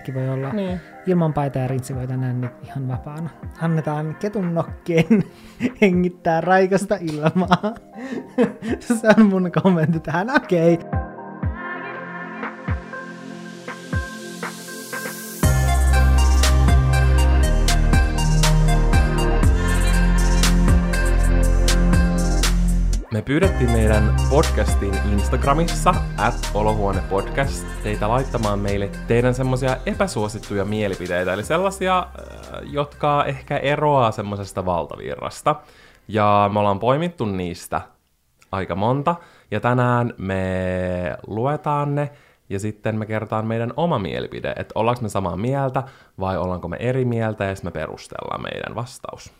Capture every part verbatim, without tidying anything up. naisetkin voi olla niin ilman paitaa ja rintsivoita näin ihan vapaana. Annetaan ketun nokkeen hengittää raikasta ilmaa. Se on mun kommentti tähän. Okei. Okay. Me pyydettiin meidän podcastin Instagramissa, at olohuonepodcast, teitä laittamaan meille teidän semmoisia epäsuosittuja mielipiteitä, eli sellaisia, jotka ehkä eroaa semmoisesta valtavirrasta. Ja me ollaan poimittu niistä aika monta, ja tänään me luetaan ne, ja sitten me kerrotaan meidän oma mielipide, että ollaanko me samaa mieltä, vai ollaanko me eri mieltä, ja sitten me perustellaan meidän vastaus.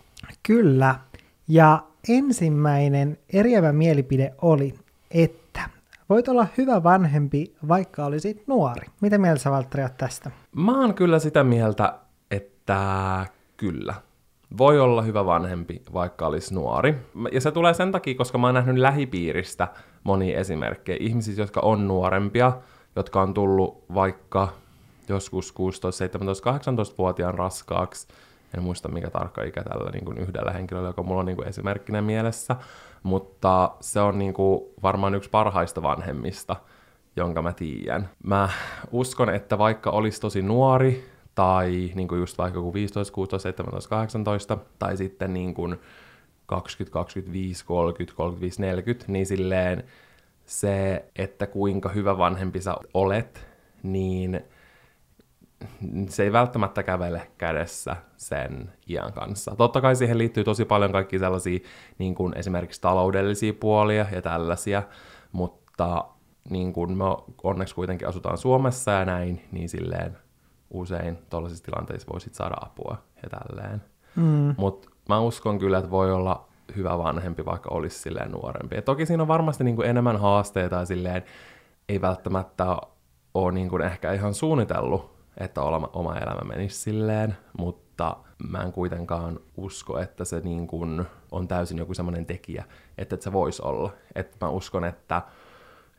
Kyllä, ja ensimmäinen eriävä mielipide oli, että voit olla hyvä vanhempi, vaikka olisit nuori. Mitä mieltä sä, Valtteri, oot tästä? Mä oon kyllä sitä mieltä, että kyllä. Voi olla hyvä vanhempi, vaikka olisi nuori. Ja se tulee sen takia, koska mä oon nähnyt lähipiiristä monia esimerkkejä. Ihmiset, jotka on nuorempia, jotka on tullut vaikka joskus kuusitoista, seitsemäntoista, kahdeksantoista-vuotiaan raskaaksi. En muista, mikä tarkka ikä tällä niin kuin yhdellä henkilöllä, joka mulla on niin kuin esimerkkinä mielessä, mutta se on niin kuin varmaan yksi parhaista vanhemmista, jonka mä tiedän. Mä uskon, että vaikka olisi tosi nuori, tai niin kuin just vaikka joku viisitoista, kuusitoista, seitsemäntoista, kahdeksantoista, tai sitten niin kuin kaksikymmentä, kaksikymmentäviisi, kolmekymmentä, kolmekymmentäviisi, neljäkymmentä, niin silleen se, että kuinka hyvä vanhempi sä olet, niin se ei välttämättä kävele kädessä sen iän kanssa. Totta kai siihen liittyy tosi paljon kaikki sellaisia niin kuin esimerkiksi taloudellisia puolia ja tällaisia, mutta niin kuin me onneksi kuitenkin asutaan Suomessa ja näin, niin silleen usein tuollaisissa tilanteissa voisit saada apua ja tälleen. Mm. Mutta mä uskon kyllä, että voi olla hyvä vanhempi, vaikka olisi silleen nuorempi. Ja toki siinä on varmasti niin kuin enemmän haasteita ja silleen ei välttämättä ole niin kuin ehkä ihan suunnitellut, että oma elämä menisi silleen, mutta mä en kuitenkaan usko, että se niin kuin on täysin joku semmoinen tekijä, että se voisi olla. Että mä uskon, että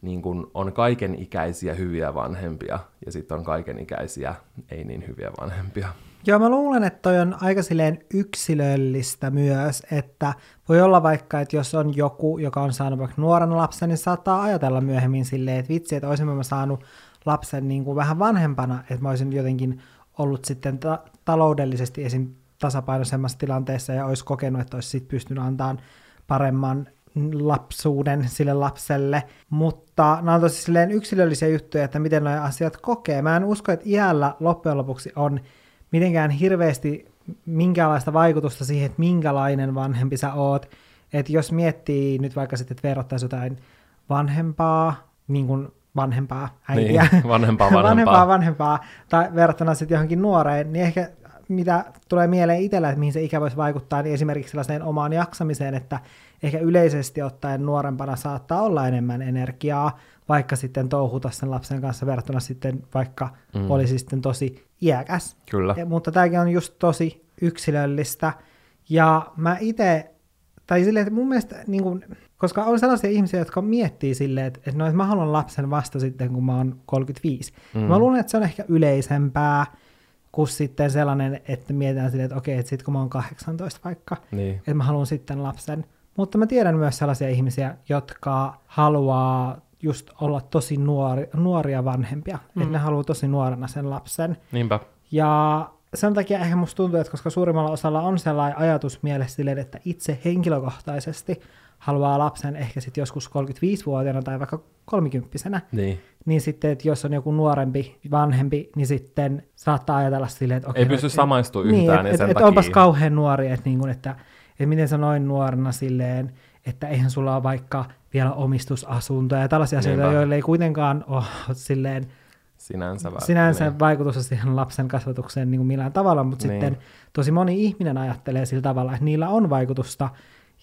niin kuin on kaikenikäisiä hyviä vanhempia ja sitten on kaikenikäisiä ei niin hyviä vanhempia. Joo, mä luulen, että toi on aika silleen yksilöllistä myös, että voi olla vaikka, että jos on joku, joka on saanut vaikka nuoren lapsen, niin saattaa ajatella myöhemmin silleen, että vitsi, että olisin mä saanut lapsen niin kuin vähän vanhempana, että mä olisin jotenkin ollut sitten ta- taloudellisesti esim. Tasapainoisemmassa tilanteessa ja olisi kokenut, että olisi sit pystynyt antamaan paremman lapsuuden sille lapselle. Mutta nämä on tosi silleen yksilöllisiä juttuja, että miten nuo asiat kokee. Mä en usko, että iällä loppujen lopuksi on mitenkään hirveästi minkäänlaista vaikutusta siihen, että minkälainen vanhempi sä oot. Että jos miettii nyt vaikka sitten, että verrattaisi jotain vanhempaa, niin kuin vanhempaa äitiä, niin, vanhempaa, vanhempaa. vanhempaa, vanhempaa, tai verrattuna sitten johonkin nuoreen, niin ehkä mitä tulee mieleen itsellä, että mihin se ikä voisi vaikuttaa, niin esimerkiksi sellaiseen omaan jaksamiseen, että ehkä yleisesti ottaen nuorempana saattaa olla enemmän energiaa, vaikka sitten touhuta sen lapsen kanssa verrattuna sitten, vaikka mm. olisi sitten tosi iäkäs. Kyllä. Ja, mutta tämäkin on just tosi yksilöllistä, ja mä itse, tai silleen, että mun mielestä, niin kun, koska on sellaisia ihmisiä, jotka miettii silleen, että, että, no, että mä haluan lapsen vasta sitten, kun mä oon kolmekymmentäviisi. Mm. Mä luulen, että se on ehkä yleisempää kuin sitten sellainen, että mietitään silleen, että okei, että sitten kun mä oon kahdeksantoista vaikka, niin että mä haluan sitten lapsen. Mutta mä tiedän myös sellaisia ihmisiä, jotka haluaa just olla tosi nuori, nuoria vanhempia. Mm. Että ne haluaa tosi nuorena sen lapsen. Niinpä. Ja sen takia ehkä musta tuntuu, että koska suurimmalla osalla on sellainen ajatus mielessä silleen, että itse henkilökohtaisesti haluaa lapsen ehkä sitten joskus kolmekymmentäviisivuotiaana tai vaikka kolmikymppisenä, niin, niin sitten, että jos on joku nuorempi, vanhempi, niin sitten saattaa ajatella silleen, että okei, ei pysty samaistumaan yhtään, niin, et, ja sen et, takia. Onpas kauhean nuori, että, niin kuin, että, että miten sä noin nuorena silleen, että eihän sulla ole vaikka vielä omistusasuntoja ja tällaisia asioita, joille ei kuitenkaan ole silleen sinänsä, sinänsä niin vaikutusta siihen lapsen kasvatukseen niin kuin millään tavalla, mutta niin sitten tosi moni ihminen ajattelee sillä tavalla, että niillä on vaikutusta,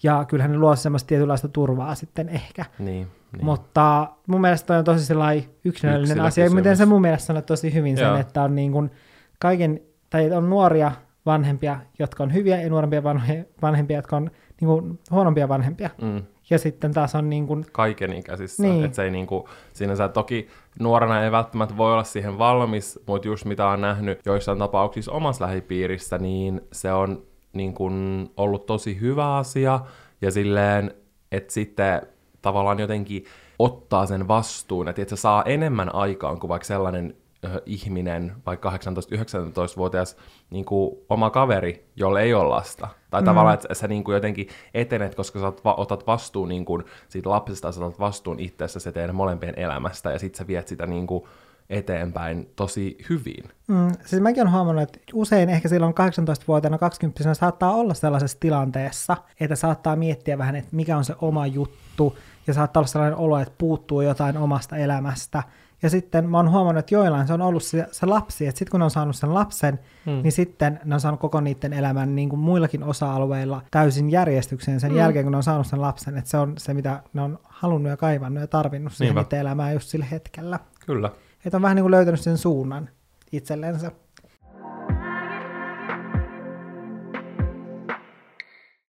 ja kyllähän ne luo semmoista tietynlaista turvaa sitten ehkä. Niin, niin. Mutta mun mielestä toi on tosi sellainen yksilöllinen asia, miten se mun mielestä sanoo tosi hyvin sen, joo, että on, niin kuin kaiken, tai on nuoria vanhempia, jotka on hyviä, ja nuorempia vanhe, vanhempia, jotka on niin kuin huonompia vanhempia. Mm. Ja sitten taas on niin kuin... kaikenikäisissä. Niin. Että se ei niin kuin, siinä sä toki nuorena ei välttämättä voi olla siihen valmis, mutta just mitä on nähnyt joissain tapauksissa omassa lähipiirissä, niin se on niin kuin ollut tosi hyvä asia. Ja silleen, että sitten tavallaan jotenkin ottaa sen vastuun, että se saa enemmän aikaan kuin vaikka sellainen ihminen, vaikka kahdeksantoista-yhdeksäntoistavuotias niin kuin oma kaveri, jolle ei ole lasta. Tai mm. tavallaan, että sä niin kuin jotenkin etenet, koska sä otat vastuun niin kuin siitä lapsesta, sä otat vastuun itseäsi, sä teet molempien elämästä, ja sit sä viet sitä niin kuin eteenpäin tosi hyvin. Mm. Siis mäkin olen huomannut, että usein ehkä silloin kahdeksantoistavuotiaana, kaksikymppisenä saattaa olla sellaisessa tilanteessa, että saattaa miettiä vähän, että mikä on se oma juttu, ja saattaa olla sellainen olo, että puuttuu jotain omasta elämästä. Ja sitten mä oon huomannut, että joillain se on ollut se, se lapsi, että sitten kun ne on saanut sen lapsen, hmm. niin sitten ne on saanut koko niiden elämän niin kuin muillakin osa-alueilla täysin järjestykseen sen hmm. jälkeen, kun ne on saanut sen lapsen. Että se on se, mitä ne on halunnut ja kaivannut ja tarvinnut siihen niiden elämään just sillä hetkellä. Kyllä. Että on vähän niin kuin löytänyt sen suunnan itsellensä.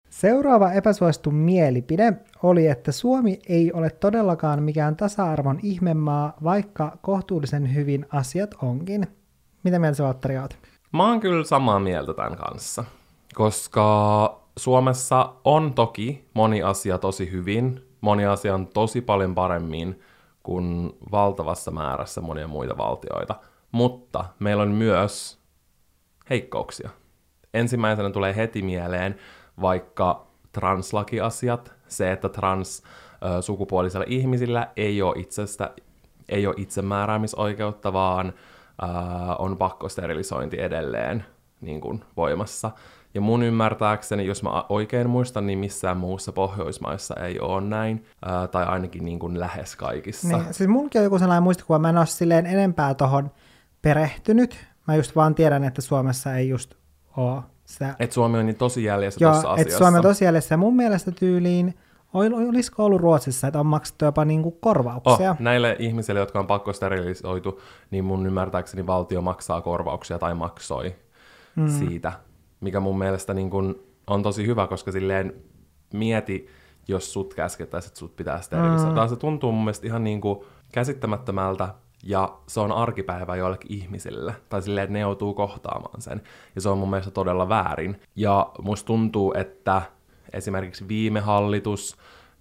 Seuraava epäsuosittu mielipide oli, että Suomi ei ole todellakaan mikään tasa-arvon ihmemaa, vaikka kohtuullisen hyvin asiat onkin. Mitä mieltä sä, Valtteri, oot? Mä oon kyllä samaa mieltä tämän kanssa, koska Suomessa on toki moni asia tosi hyvin, moni asia on tosi paljon paremmin kuin valtavassa määrässä monia muita valtioita, mutta meillä on myös heikkouksia. Ensimmäisenä tulee heti mieleen vaikka translakiasiat, se, että transsukupuolisilla ihmisillä ei ole, itsestä, ei ole itsemääräämisoikeutta, vaan ää, on pakkosterilisointi edelleen niin kuin voimassa. Ja mun ymmärtääkseni, jos mä oikein muistan, niin missään muussa Pohjoismaissa ei ole näin, ää, tai ainakin niin kuin lähes kaikissa. Niin, siis munkin on joku sellainen muistikuva, mä en ole silleen enempää tohon perehtynyt, mä just vaan tiedän, että Suomessa ei just ole. Sitä... Että Suomi on niin tosi jäljessä tuossa asiassa. Että Suomi on tosi jäljessä. Ja mun mielestä tyyliin, olisiko ollut Ruotsissa, että on maksettu jopa niin kuin korvauksia? Oh, näille ihmisille, jotka on pakkosterilisoitu, niin mun ymmärtääkseni valtio maksaa korvauksia tai maksoi mm. siitä, mikä mun mielestä niin kuin on tosi hyvä, koska silleen mieti, jos sut käskettäisiin, että sut pitää sterilisoida. Mm. Se tuntuu mun mielestä ihan niin kuin käsittämättömältä. Ja se on arkipäivä joillekin ihmisille. Tai silleen, että ne joutuu kohtaamaan sen. Ja se on mun mielestä todella väärin. Ja musta tuntuu, että esimerkiksi viime hallitus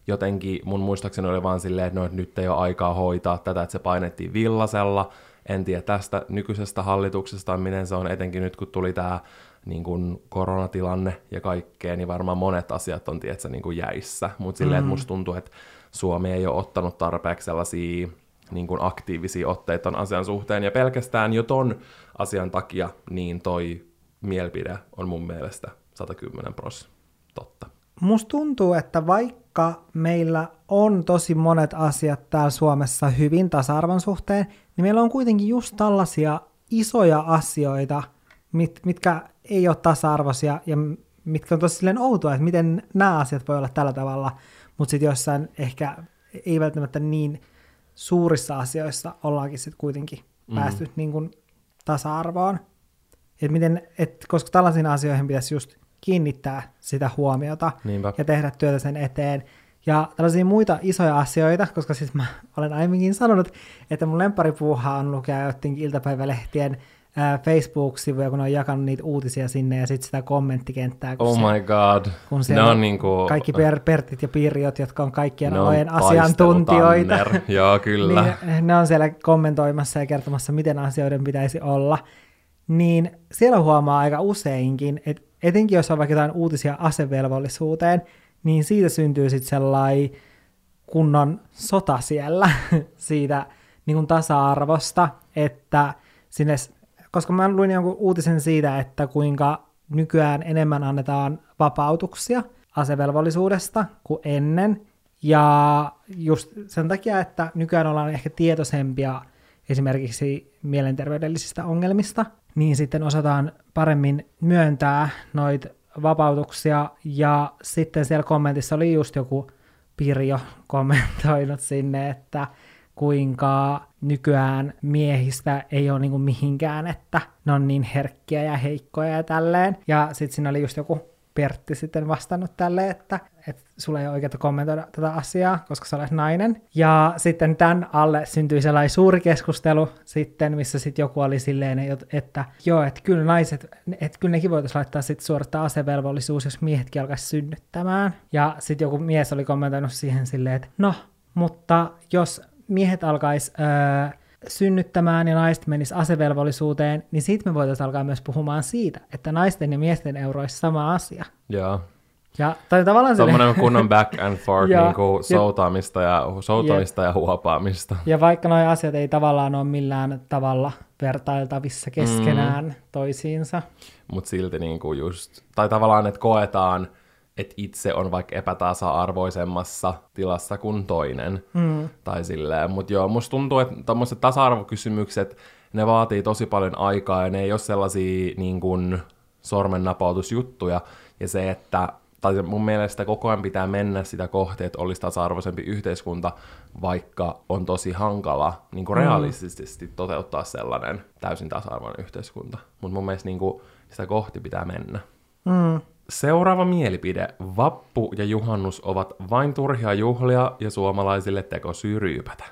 jotenkin, mun muistaakseni oli vaan silleen, että, no, että nyt ei ole aikaa hoitaa tätä, että se painettiin villasella. En tiedä tästä nykyisestä hallituksesta, miten se on etenkin nyt, kun tuli tää niin kun koronatilanne ja kaikkea, niin varmaan monet asiat on tietsä niin kun jäissä. Mutta silleen, mm. että musta tuntuu, että Suomi ei ole ottanut tarpeeksi sellaisia... niin kuin aktiivisia otteita on asian suhteen, ja pelkästään jo ton asian takia niin toi mielipide on mun mielestä sata kymmenen prosenttia totta. Musta tuntuu, että vaikka meillä on tosi monet asiat täällä Suomessa hyvin tasa-arvon suhteen, niin meillä on kuitenkin just tällaisia isoja asioita, mit, mitkä ei ole tasa-arvoisia, ja mitkä on tosi silleen outoa, että miten nämä asiat voi olla tällä tavalla, mutta sitten jossain ehkä ei välttämättä niin suurissa asioissa ollaankin sitten kuitenkin mm-hmm. päästy niin kun tasa-arvoon. Et miten, et koska tällaisiin asioihin pitäisi just kiinnittää sitä huomiota. Niinpä. Ja tehdä työtä sen eteen. Ja tällaisia muita isoja asioita, koska siis mä olen aiemminkin sanonut, että mun lempparipuuhaa on lukea jotenkin iltapäivälehtien ää, Facebook-sivuja, kun on jakanut niitä uutisia sinne ja sitten sitä kommenttikenttää. Kun oh se, my god. Kun no on niin kuin... kaikki per, Pertit ja Pirjot, jotka on kaikkien alojen asiantuntijoita. Joo, kyllä. niin ne on siellä kommentoimassa ja kertomassa, miten asioiden pitäisi olla. Niin siellä huomaa aika useinkin, että etenkin jos on vaikka jotain uutisia asevelvollisuuteen, niin siitä syntyy sitten sellainen kunnon sota siellä siitä niin kuin tasa-arvosta, että sinne, koska mä luin jonkun uutisen siitä, että kuinka nykyään enemmän annetaan vapautuksia asevelvollisuudesta kuin ennen, ja just sen takia, että nykyään ollaan ehkä tietoisempia esimerkiksi mielenterveydellisistä ongelmista, niin sitten osataan paremmin myöntää noita vapautuksia, ja sitten siellä kommentissa oli just joku Pirjo kommentoinut sinne, että kuinka nykyään miehistä ei ole niinku mihinkään, että ne on niin herkkiä ja heikkoja ja tälleen. Ja sitten siinä oli just joku Pertti sitten vastannut tälle, että, että sulla ei ole oikeutta kommentoida tätä asiaa, koska sä olet nainen. Ja sitten tämän alle syntyi sellainen suuri keskustelu sitten, missä sitten joku oli silleen, että joo, että kyllä naiset, että kyllä nekin voitaisiin laittaa sitten suorittaa asevelvollisuus, jos miehetkin alkaisi synnyttämään. Ja sitten joku mies oli kommentoinut siihen silleen, että no, mutta jos miehet alkaisi öö, synnyttämään ja naiset menis asevelvollisuuteen, niin siitä me voitaisiin alkaa myös puhumaan siitä, että naisten ja miesten euro olisi sama asia. Joo. Ja tai tavallaan sellainen kunnon back and forth niin kuin soutamista ja, soutamista ja, ja huopaamista. Ja vaikka nuo asiat ei tavallaan ole millään tavalla vertailtavissa keskenään mm. toisiinsa. Mutta silti niin kuin just, tai tavallaan, että koetaan, että itse on vaikka epätasa-arvoisemmassa tilassa kuin toinen. Mm. Tai silleen. Mutta joo, musta tuntuu, että tommoset tasa-arvokysymykset, ne vaatii tosi paljon aikaa ja ne ei ole sellaisia niin kuin sormennapautusjuttuja. Ja se, että tai mun mielestä koko ajan pitää mennä sitä kohti, että olisi tasa-arvoisempi yhteiskunta, vaikka on tosi hankala niin kuin realistisesti mm. toteuttaa sellainen täysin tasa-arvoinen yhteiskunta. Mutta mun mielestä niin kuin sitä kohti pitää mennä. Mm. Seuraava mielipide. Vappu ja juhannus ovat vain turhia juhlia ja suomalaisille tekosyy ryypätä.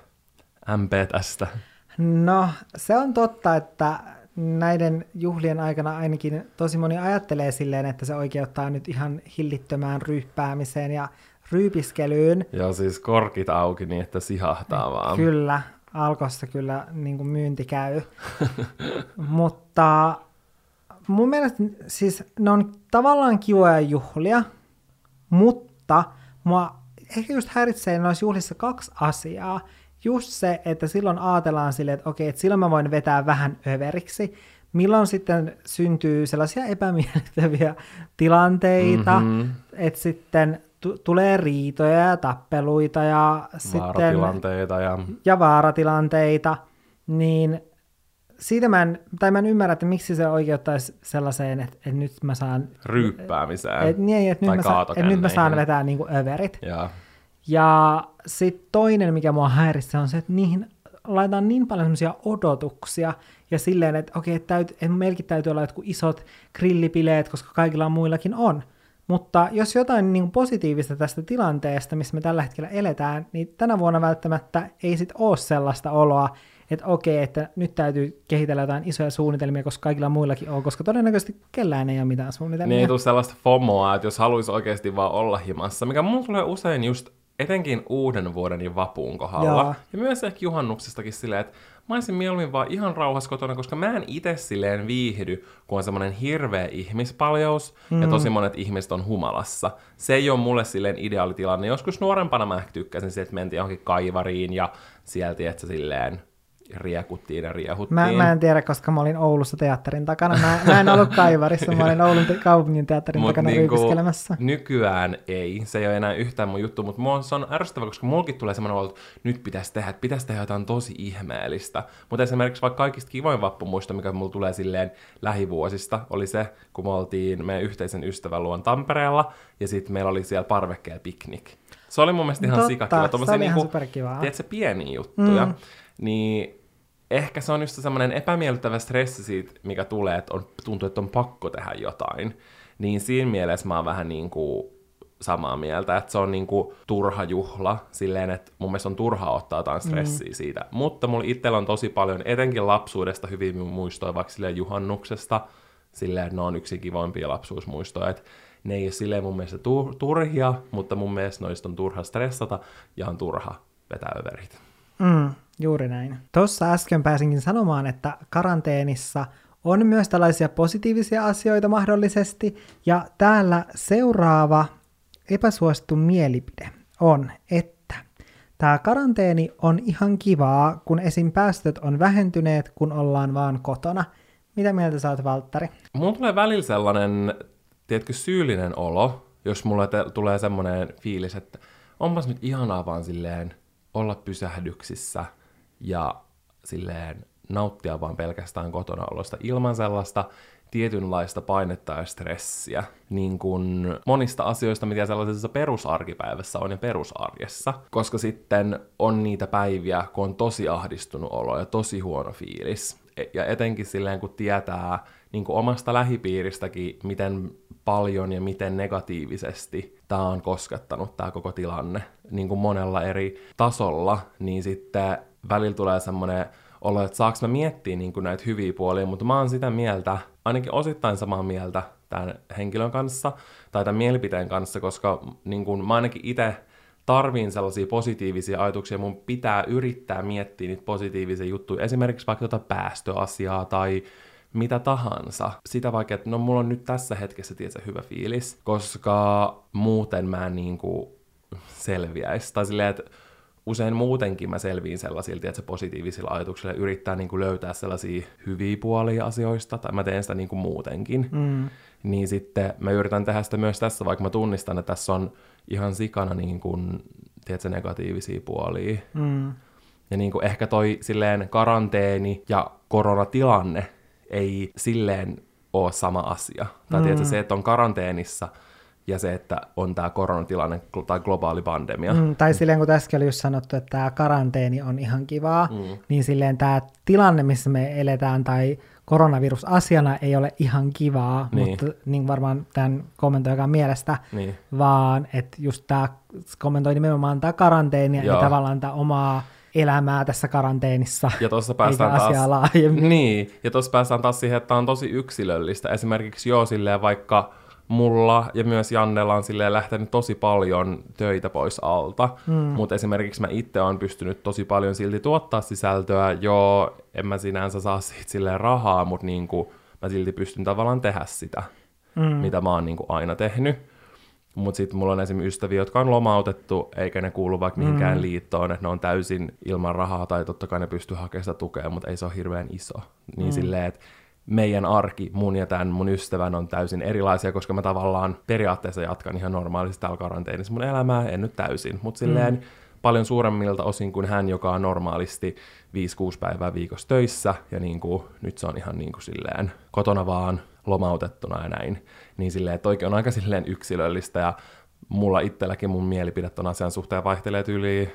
M P tästä. No, se on totta, että näiden juhlien aikana ainakin tosi moni ajattelee silleen, että se oikeuttaa nyt ihan hillittömään ryyppäämiseen ja ryypiskelyyn. Ja siis korkit auki niin, että sihahtaa vaan. Kyllä, Alkossa kyllä niin kuin myynti käy. Mutta mun mielestä siis ne on tavallaan kivoja juhlia, mutta mua ehkä just häiritsee noissa juhlissa kaksi asiaa. Just se, että silloin ajatellaan silleen, että okei, että silloin mä voin vetää vähän överiksi. Milloin sitten syntyy sellaisia epämiellyttäviä tilanteita, mm-hmm. että sitten t- tulee riitoja ja tappeluita ja vaaratilanteita. Sitten, ja... ja vaaratilanteita, niin siitä mä en, tai mä en ymmärrä, että miksi se oikeuttaisi sellaiseen, että, että nyt mä saan... Ryyppäämiseen. Et, niin, että, nyt mä saan, että nyt mä saan vetää niin kuin överit. Ja, ja sitten toinen, mikä mua häiritsee, on se, että niihin laitetaan niin paljon semmoisia odotuksia ja silleen, että okei, että täyt, että meilläkin täytyy olla jotkut isot grillipileet, koska kaikilla muillakin on. Mutta jos jotain niin positiivista tästä tilanteesta, missä me tällä hetkellä eletään, niin tänä vuonna välttämättä ei sit ole sellaista oloa, että okei, että nyt täytyy kehitellä jotain isoja suunnitelmia, koska kaikilla muillakin on, koska todennäköisesti kellään ei ole mitään suunnitelmia. Niin, ei tule sellaista FOMOa, että jos haluaisi oikeasti vaan olla himassa, mikä mun tulee usein just etenkin uuden vuoden ja vapuun kohdalla. Jaa. Ja myös ehkä juhannuksestakin silleen, että mä olisin mieluummin vaan ihan rauhassa kotona, koska mä en itse silleen viihdy, kun on semmoinen hirveä ihmispaljaus, mm. ja tosi monet ihmiset on humalassa. Se ei ole mulle silleen ideaalitilanne. Joskus nuorempana mä ehkä tykkäsin silleen, että mentiin johonkin kaivariin, ja sieltä että silleen riekuttiin ja riehuttiin. Mä, mä en tiedä, koska mä olin Oulussa teatterin takana. Mä, mä en ollut kaivarissa, mä olin Oulun te- kaupungin teatterin mut takana niinku ryypiskelemässä. Nykyään ei. Se ei ole enää yhtään mun juttu, mutta mua se on ärsyttävä, koska mulkin tulee semmoinen olo, että nyt pitäisi tehdä, että pitäisi tehdä jotain tosi ihmeellistä. Mutta esimerkiksi vaikka kaikista kivoin vappumuisto, mikä mulla tulee silleen lähivuosista, oli se, kun me oltiin meidän yhteisen ystävän luon Tampereella, ja sitten meillä oli siellä parvekkeella piknik. Se oli mun mielestä ihan sikakiva. Totta, se oli ihan superkivaa. Tiedätkö, pieniä juttuja. Mm. Niin ehkä se on just semmoinen epämiellyttävä stressi siitä, mikä tulee, että on, tuntuu, että on pakko tehdä jotain. Niin siinä mielessä mä oon vähän niin kuin samaa mieltä, että se on niin kuin turha juhla, silleen, että mun mielestä on turhaa ottaa jotain stressiä mm. siitä. Mutta mulla itsellä on tosi paljon, etenkin lapsuudesta hyvin muistoja, vaikka silleen juhannuksesta, silleen ne on yksi kivoimpia lapsuusmuistoja, että ne ei ole silleen mun mielestä tur- turhia, mutta mun mielestä noista on turha stressata ja on turha vetää överit. Mm. Juuri näin. Tuossa äsken pääsinkin sanomaan, että karanteenissa on myös tällaisia positiivisia asioita mahdollisesti, ja täällä seuraava epäsuosittu mielipide on, että tämä karanteeni on ihan kivaa, kun esim. Päästöt on vähentyneet, kun ollaan vaan kotona. Mitä mieltä sä oot, Valtteri? Mulla tulee välillä sellainen, tiedätkö, syyllinen olo, jos mulla te- tulee semmoinen fiilis, että onpas nyt ihanaa vaan silleen olla pysähdyksissä, ja silleen nauttia vaan pelkästään kotona olosta ilman sellaista tietynlaista painetta ja stressiä. Niin kuin monista asioista, mitä sellaisessa perusarkipäivässä on ja perusarjessa. Koska sitten on niitä päiviä, kun on tosi ahdistunut olo ja tosi huono fiilis. Ja etenkin silleen, kun tietää niin kuin omasta lähipiiristäkin, miten paljon ja miten negatiivisesti tämä on koskettanut tämä koko tilanne niin kuin monella eri tasolla, niin sitten välillä tulee semmoinen olo, että saaks mä miettiä niin kuin näitä hyviä puolia, mutta mä oon sitä mieltä, ainakin osittain samaa mieltä tämän henkilön kanssa tai tämän mielipiteen kanssa, koska niin kuin mä ainakin itse tarviin sellaisia positiivisia ajatuksia, mun pitää yrittää miettiä niitä positiivisia juttuja, esimerkiksi vaikka tuota päästöasiaa tai mitä tahansa. Sitä vaikka, että no mulla on nyt tässä hetkessä tietysti hyvä fiilis, koska muuten mä en niinku selviäisi. Tai silleen, että usein muutenkin mä selviin sellaisilta, että se positiivisilla ajatuksilla yrittää niinku löytää sellaisia hyviä puolia asioista, tai mä teen sitä niinku muutenkin. Mm. Niin sitten mä yritän tehdä sitä myös tässä, vaikka mä tunnistan, että tässä on ihan sikana niin kuin, tiedätkö, negatiivisia puolia. Mm. Ja niin kuin ehkä toi silleen karanteeni ja koronatilanne ei silleen ole sama asia. Tai mm. tiedätkö, se, että on karanteenissa ja se, että on tämä koronatilanne tai globaali pandemia. Mm, tai silleen, kun äsken oli just sanottu, että tämä karanteeni on ihan kivaa, mm. niin silleen tämä tilanne, missä me eletään tai koronavirusasiana ei ole ihan kivaa, niin. Mutta niin varmaan tämän kommentoikaan mielestä, niin. Vaan että just tämä kommentoi nimenomaan tämä karanteenia ja tavallaan tämä omaa elämää tässä karanteenissa, ja tossa päästään eikä asiaa taas laajemmin. Niin, ja tuossa päästään taas siihen, että tämä on tosi yksilöllistä. Esimerkiksi joo, silleen vaikka mulla ja myös Jannella on silleen lähtenyt tosi paljon töitä pois alta, mm. mutta esimerkiksi mä itse oon pystynyt tosi paljon silti tuottaa sisältöä, joo, en mä sinänsä saa siitä silleen rahaa, mutta niinku, mä silti pystyn tavallaan tehdä sitä, mm. mitä mä oon niinku aina tehnyt. Mutta sitten mulla on esimerkiksi ystäviä, jotka on lomautettu, eikä ne kuulu vaikka mihinkään mm. liittoon, että ne on täysin ilman rahaa, tai totta kai ne pystyy hakemaan sitä tukea, mutta ei se ole hirveän iso. Niin mm. silleen, että meidän arki, mun ja tämän mun ystävän on täysin erilaisia, koska mä tavallaan periaatteessa jatkan ihan normaalisti täällä karanteenissa mun elämää, en nyt täysin, mutta silleen mm. paljon suuremmilta osin kuin hän, joka on normaalisti viisi kuusi päivää viikossa töissä, ja niin kuin, nyt se on ihan niin kuin silleen kotona vaan lomautettuna ja näin, niin silleen, että oikein on aika silleen yksilöllistä, ja mulla itselläkin mun mielipide ton asian suhteen vaihtelee tyyliin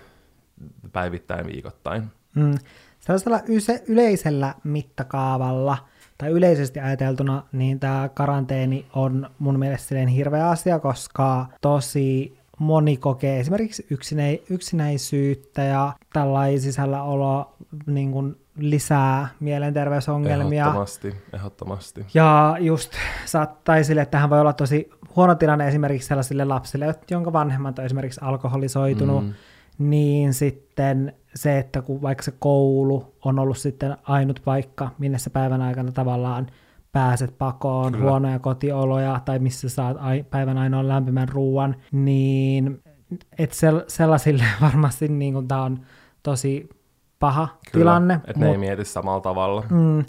päivittäin viikoittain. Mm. Sellaisella yse- yleisellä mittakaavalla, tai yleisesti ajateltuna, niin tämä karanteeni on mun mielestä silleen hirveä asia, koska tosi moni kokee esimerkiksi yksinä- yksinäisyyttä ja tällainen sisälläolo niin kuin lisää mielenterveysongelmia. Ehdottomasti, ehdottomasti. Ja just saattaisille, että tähän voi olla tosi huono tilanne esimerkiksi sellaisille lapsille, jonka vanhemmat on esimerkiksi alkoholisoitunut, mm. niin sitten se, että kun vaikka se koulu on ollut sitten ainut paikka, minne sä päivän aikana tavallaan pääset pakoon, Kyllä. huonoja kotioloja, tai missä saat päivän ainoan lämpimän ruuan, niin et sellaisille varmasti niin tämä on tosi paha Kyllä, tilanne. Että ne mut, ei mieti samalla tavalla. Mm,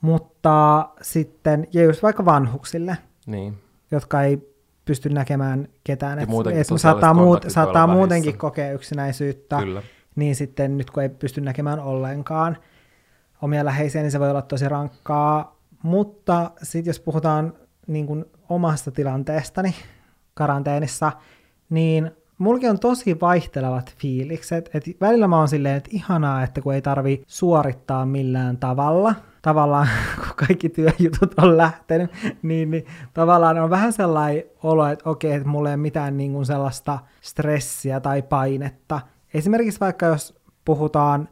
mutta sitten, ja just vaikka vanhuksille, niin. jotka ei pysty näkemään ketään, että saattaa, muut, saattaa muutenkin vähissä. Kokea yksinäisyyttä, Kyllä. niin sitten nyt kun ei pysty näkemään ollenkaan omia läheisiä, niin se voi olla tosi rankkaa. Mutta sitten jos puhutaan niin kuin omasta tilanteestani karanteenissa, niin mullakin on tosi vaihtelevat fiilikset. Et välillä mä oon silleen, että ihanaa, että kun ei tarvi suorittaa millään tavalla, tavallaan kun kaikki työjutut on lähtenyt, niin, niin tavallaan on vähän sellainen olo, että okei, että mulla ei ole mitään niin kuin sellaista stressiä tai painetta. Esimerkiksi vaikka jos puhutaan,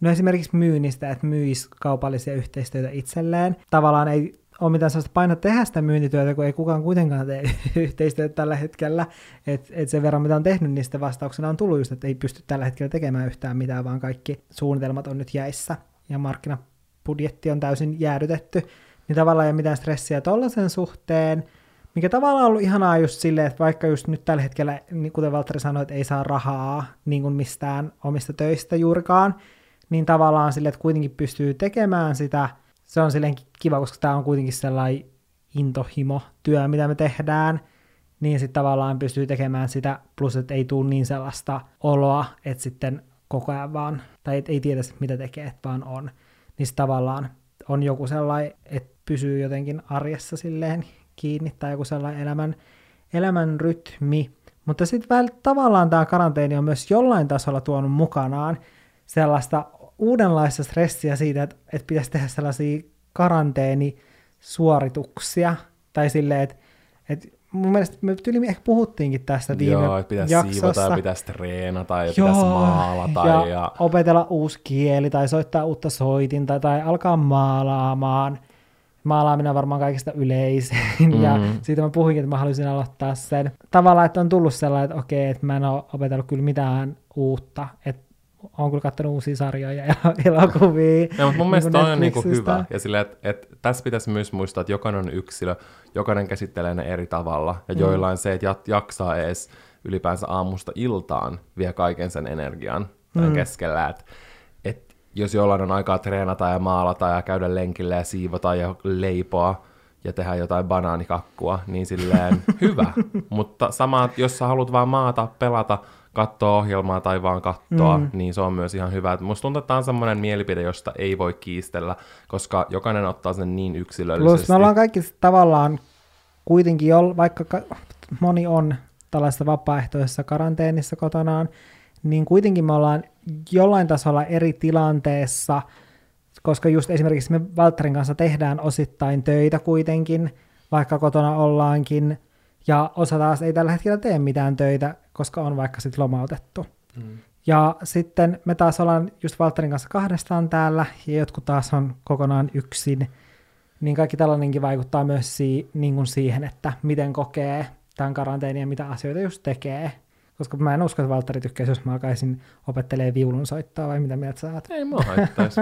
no esimerkiksi myynnistä, että myisi kaupallisia yhteistyötä itselleen. Tavallaan ei ole mitään sellaista painoa tehdä sitä myyntityötä, kun ei kukaan kuitenkaan tee yhteistyötä tällä hetkellä. Että et sen verran, mitä on tehnyt, niin sitten vastauksena on tullut just, että ei pysty tällä hetkellä tekemään yhtään mitään, vaan kaikki suunnitelmat on nyt jäissä ja markkinabudjetti on täysin jäädytetty. Niin tavallaan ei ole mitään stressiä tollaisen suhteen. Mikä tavallaan on ollut ihanaa just silleen, että vaikka just nyt tällä hetkellä, niin kuten Valtteri sanoi, että ei saa rahaa niin kuin mistään omista töistä juurikaan, niin tavallaan silleen, että kuitenkin pystyy tekemään sitä. Se on silleen kiva, koska tämä on kuitenkin sellainen intohimotyö, mitä me tehdään, niin sitten tavallaan pystyy tekemään sitä, plus että ei tule niin sellaista oloa, että sitten koko ajan vaan, tai et ei tiedä mitä tekee, että vaan on. Niin tavallaan on joku sellainen, että pysyy jotenkin arjessa silleen kiinni tai joku sellainen elämän, elämän rytmi. Mutta sitten tavallaan tämä karanteeni on myös jollain tasolla tuonut mukanaan sellaista uudenlaista stressiä siitä, että, että pitäisi tehdä sellaisia karanteeni suorituksia, tai silleen, että et mun mielestä me yli ehkä puhuttiinkin tästä viime Joo, pitäisi jaksossa. Siivota ja pitäisi treenata ja Joo, pitäisi maalata. Ja, ja opetella uusi kieli tai soittaa uutta soitinta tai alkaa maalaamaan. Maalaaminen on varmaan kaikista yleisin, mm-hmm. ja siitä mä puhuinkin, että mä haluaisin aloittaa sen. Tavallaan, että on tullut sellainen, että okei, että mä en ole opetellut kyllä mitään uutta, että oon kyllä katsonut uusia sarjoja ja elokuvia. No, mutta mun mielestä niin toi on niinku hyvä, ja sille, että, että tässä pitäisi myös muistaa, että jokainen on yksilö, jokainen käsittelee ne eri tavalla, ja mm. joillain se, että jaksaa edes ylipäänsä aamusta iltaan, vie kaiken sen energian tämän mm. keskellä, että jos jollain on aikaa treenata ja maalata ja käydä lenkillä ja siivota ja leipoa ja tehdä jotain banaanikakkua, niin silleen hyvä. Mutta sama, jos sä haluat vaan maata, pelata, katsoa ohjelmaa tai vaan katsoa, mm. niin se on myös ihan hyvä. Musta tuntuu, että tämä on semmoinen mielipide, josta ei voi kiistellä, koska jokainen ottaa sen niin yksilöllisesti. Plus me ollaan kaikki tavallaan kuitenkin, vaikka moni on tällaisessa vapaaehtoisessa karanteenissa kotonaan, niin kuitenkin me ollaan jollain tasolla eri tilanteessa, koska just esimerkiksi me Valtterin kanssa tehdään osittain töitä kuitenkin, vaikka kotona ollaankin, ja osa taas ei tällä hetkellä tee mitään töitä, koska on vaikka sitten lomautettu. Mm. Ja sitten me taas ollaan just Valtterin kanssa kahdestaan täällä, ja jotkut taas on kokonaan yksin, niin kaikki tällainenkin vaikuttaa myös si- niin kuin siihen, että miten kokee tämän karanteenia ja mitä asioita just tekee. Koska mä en usko, että Valtteri tykkäisi, jos mä alkaisin opettelemaan viulun soittaa, vai mitä mieltä sä oot? Ei mä haittaisi.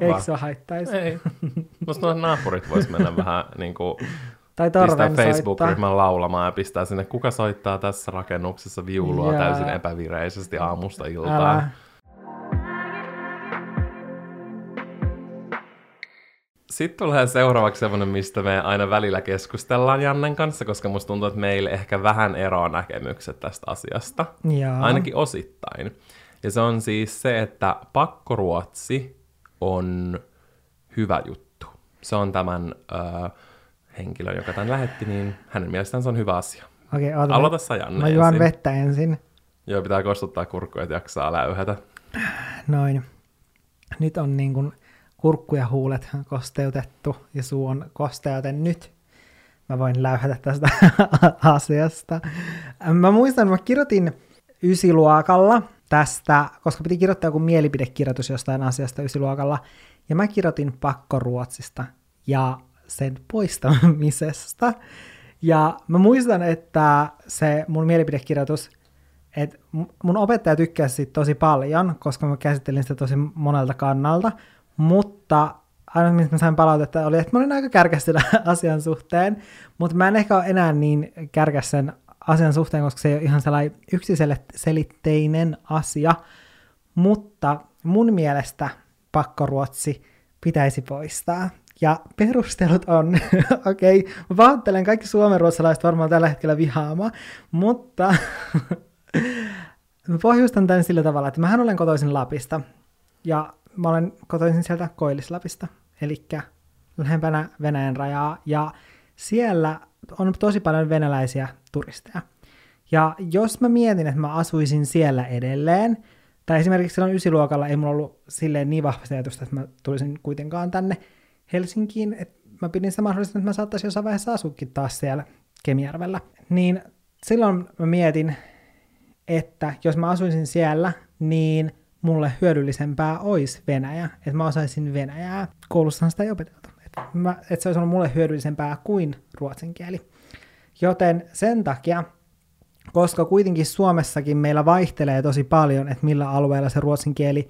Eikö sä haittaisi? Ei. Musta noin naapurit vois mennä vähän niin kuin tai pistää Facebook-ryhmän laulamaan ja pistää sinne, kuka soittaa tässä rakennuksessa viulua ja täysin epävireisesti aamusta iltaan. Älä. Sitten tulee seuraavaksi semmoinen, mistä me aina välillä keskustellaan Jannen kanssa, koska musta tuntuu, että meillä ehkä vähän eroa näkemykset tästä asiasta, Jaa. ainakin osittain. Ja se on siis se, että pakkoruotsi on hyvä juttu. Se on tämän äh, henkilön, joka tämän lähetti, niin hänen mielestään se on hyvä asia. Okei, aloita sä, Janne. Mä juon vettä ensin. Joo, pitää kostuttaa kurkku, että jaksaa läyhätä. Noin. Nyt on niin kuin kurkku ja huulet on kosteutettu ja suu on kostea, joten nyt mä voin läyhätä tästä asiasta. Mä muistan, mä kirjoitin ysiluokalla tästä, koska piti kirjoittaa joku mielipidekirjoitus jostain asiasta ysiluokalla, ja mä kirjoitin pakkoruotsista ja sen poistamisesta. Ja mä muistan, että se mun mielipidekirjoitus, että mun opettaja tykkäsi siitä tosi paljon, koska mä käsittelin sitä tosi monelta kannalta, mutta aina mistä mä sain palautetta oli, että mä olin aika kärkäs sillä asian suhteen, mutta mä en ehkä ole enää niin kärkäs sen asian suhteen, koska se ei ole ihan sellainen yksiselitteinen asia, mutta mun mielestä pakkoruotsi pitäisi poistaa. Ja perustelut on, okei, okay, mä pahoittelen, kaikki suomenruotsalaiset varmaan tällä hetkellä vihaama, mutta mä pohjustan tämän sillä tavalla, että mähän olen kotoisin Lapista, ja mä olen kotoisin sieltä Koillis-Lapista, eli lähempänä Venäjän rajaa, ja siellä on tosi paljon venäläisiä turisteja. Ja jos mä mietin, että mä asuisin siellä edelleen, tai esimerkiksi silloin ysiluokalla ei mulla ollut silleen niin vahvasti ajatusta, että mä tulisin kuitenkaan tänne Helsinkiin, että mä pidin sitä mahdollisena, että mä saattaisin jossain vaiheessa asuukin taas siellä Kemijärvellä. Niin silloin mä mietin, että jos mä asuisin siellä, niin mulle hyödyllisempää olisi Venäjä, että mä osaisin venäjää. Koulussahan sitä ei opeteltu. Että et se olisi ollut mulle hyödyllisempää kuin ruotsin kieli. Joten sen takia, koska kuitenkin Suomessakin meillä vaihtelee tosi paljon, että millä alueella se ruotsin kieli,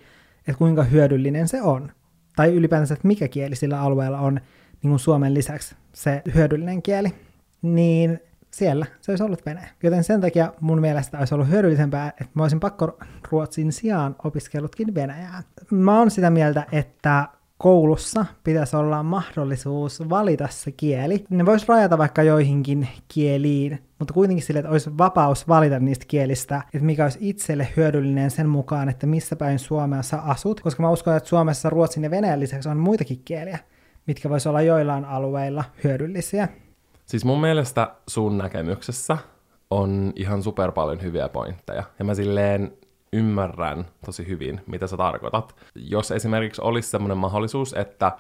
että kuinka hyödyllinen se on. Tai ylipäänsä, että mikä kieli sillä alueella on niin kuin suomen lisäksi se hyödyllinen kieli, niin siellä se olisi ollut Venäjä. Joten sen takia mun mielestä olisi ollut hyödyllisempää, että mä olisin pakkoruotsin sijaan opiskellutkin venäjää. Mä oon sitä mieltä, että koulussa pitäisi olla mahdollisuus valita se kieli. Ne vois rajata vaikka joihinkin kieliin, mutta kuitenkin sille, että olisi vapaus valita niistä kielistä, että mikä olisi itselle hyödyllinen sen mukaan, että missä päin Suomessa asut. Koska mä uskon, että Suomessa ruotsin ja venäjän lisäksi on muitakin kieliä, mitkä vois olla joillain alueilla hyödyllisiä. Siis mun mielestä sun näkemyksessä on ihan super paljon hyviä pointteja. Ja mä silleen ymmärrän tosi hyvin, mitä sä tarkoitat. Jos esimerkiksi olisi semmoinen mahdollisuus, että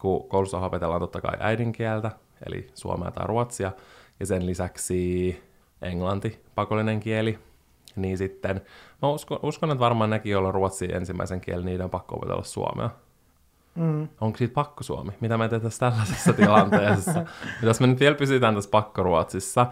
kun koulussa opetellaan totta kai äidinkieltä, eli suomea tai ruotsia, ja sen lisäksi englanti, pakollinen kieli, niin sitten mä uskon, uskon että varmaan nekin, joilla on ruotsi ensimmäisen kielen, niiden on pakko opetella suomea. Mm. Onko siitä pakko suomi? Mitä me tehdään tällaisessa tilanteessa? Jos me nyt vielä pysytään tässä pakkoruotsissa,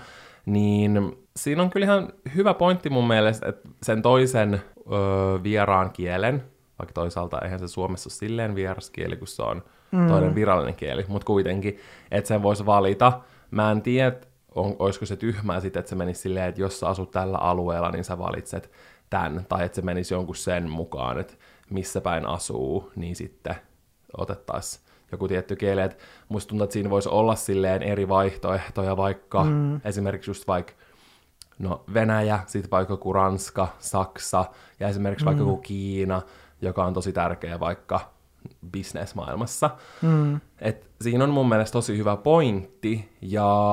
niin siinä on kyllä ihan hyvä pointti mun mielestä, että sen toisen öö, vieraan kielen, vaikka toisaalta eihän se Suomessa ole silleen vieras kieli, kun se on mm. toinen virallinen kieli, mutta kuitenkin, että sen voisi valita. Mä en tiedä, on, olisiko se tyhmää sitten, että se menisi silleen, että jos sä asut tällä alueella, niin sä valitset tämän, tai että se menisi jonkun sen mukaan, että missä päin asuu, niin sitten otettaisiin joku tietty kieli. Et musta tuntuu, että siinä voisi olla silleen eri vaihtoehtoja, vaikka mm. esimerkiksi just vaikka no, Venäjä, sitten vaikka joku Ranska, Saksa, ja esimerkiksi mm. vaikka joku Kiina, joka on tosi tärkeä vaikka business-maailmassa. Mm. Et siinä on mun mielestä tosi hyvä pointti, ja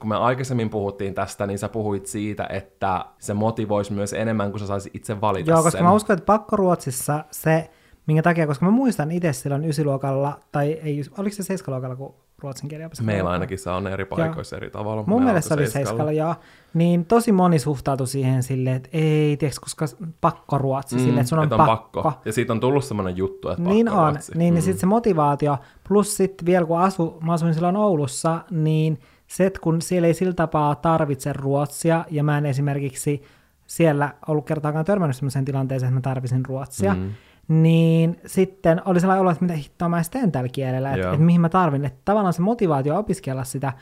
kun me aikaisemmin puhuttiin tästä, niin sä puhuit siitä, että se motivoisi myös enemmän, kun sä saisit itse valita sen. Joo, koska sen. Mä uskon, että pakkoruotsissa se, minkä takia, koska mä muistan itse silloin ysiluokalla, tai ei, oliko se seiskaluokalla, kun ruotsin kieli opiskeltiin? Meillä ainakin se on eri paikoissa joo. eri tavalla. Mun mielestä se oli seiskalla, joo. Niin tosi moni suhtautui siihen silleen, että ei, tiedätkö, koska pakkoruotsi, mm, silleen, että sun on, et on pakko. pakko. Ja siitä on tullut semmoinen juttu, että niin pakkoruotsi. On, niin mm. sitten se motivaatio, plus sitten vielä kun asu, mä asuin silloin Oulussa, niin se, että kun siellä ei sillä tapaa tarvitse ruotsia, ja mä en esimerkiksi siellä ollut kertaakaan törmännyt semmoiseen tilanteeseen, että mä tarvitsin ruotsia, mm. niin sitten oli sellainen olo, että mitä hittoa mä edes teen tällä kielellä, että, että mihin mä tarvin. Että tavallaan se motivaatio opiskella sitä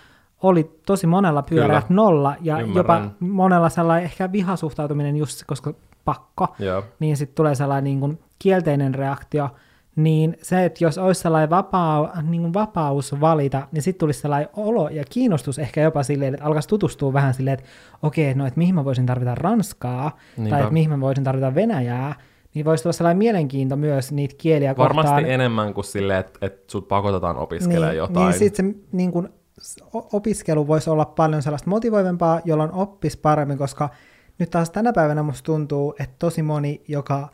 oli tosi monella pyörällä nolla, ja ymmärrän. Jopa monella sellainen ehkä vihasuhtautuminen just koska pakko, joo. niin sitten tulee sellainen niin kuin kielteinen reaktio, niin se, että jos olisi sellainen vapaa, niin kuin vapaus valita, niin sitten tulisi sellainen olo ja kiinnostus ehkä jopa silleen, että alkaisi tutustua vähän silleen, että okei, no että mihin mä voisin tarvita Ranskaa, niinpä. Tai että mihin mä voisin tarvita Venäjää, niin voisi tulla sellainen mielenkiinto myös niitä kieliä varmasti kohtaan. Varmasti enemmän kuin silleen, että, että sut pakotetaan opiskelemaan niin, jotain. Niin sitten se niin kun, opiskelu voisi olla paljon sellaista motivoivempaa, jolloin oppisi paremmin, koska nyt taas tänä päivänä musta tuntuu, että tosi moni, joka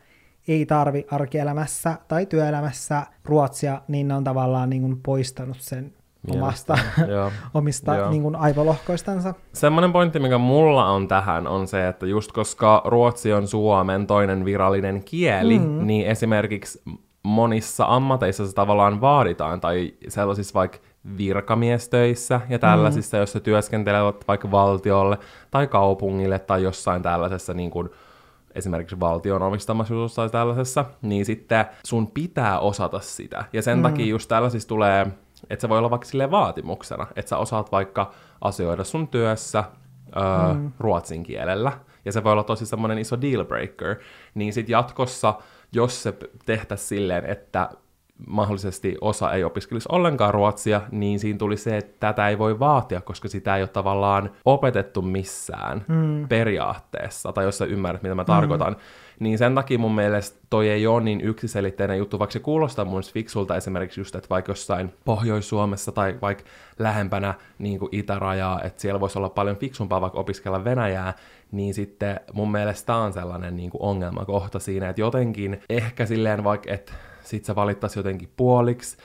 ei tarvi arkielämässä tai työelämässä ruotsia, niin ne on tavallaan niin kun poistanut sen omasta, joo, omista joo. Niin kuin aivolohkoistansa. Semmoinen pointti, mikä mulla on tähän, on se, että just koska ruotsi on Suomen toinen virallinen kieli, mm. niin esimerkiksi monissa ammateissa se tavallaan vaaditaan, tai sellaisissa vaikka virkamiestöissä ja tällaisissa, mm. joissa työskentelevät vaikka valtiolle tai kaupungille tai jossain tällaisessa niin kuin esimerkiksi valtion omistamassa jutussa tai tällaisessa, niin sitten sun pitää osata sitä. Ja sen mm. takia just tällaisissa tulee, että se voi olla vaikka silleen vaatimuksena, että sä osaat vaikka asioida sun työssä öö, mm. ruotsin kielellä, ja se voi olla tosi semmoinen iso deal breaker, niin sit jatkossa, jos se tehtäisiin silleen, että mahdollisesti osa ei opiskelisi ollenkaan ruotsia, niin siinä tuli se, että tätä ei voi vaatia, koska sitä ei ole tavallaan opetettu missään mm. periaatteessa, tai jos sä ymmärrät, mitä mä mm. tarkoitan. Niin sen takia mun mielestä toi ei ole niin yksiselitteinen juttu, vaikka se kuulostaa mun fiksulta esimerkiksi just, että vaikka jossain Pohjois-Suomessa tai vaikka lähempänä niin kuin itärajaa, että siellä voisi olla paljon fiksumpaa vaikka opiskella venäjää, niin sitten mun mielestä tää on sellainen niin kuin ongelmakohta siinä, että jotenkin ehkä silleen vaikka, että sit sä valittaisi jotenkin puoliksi,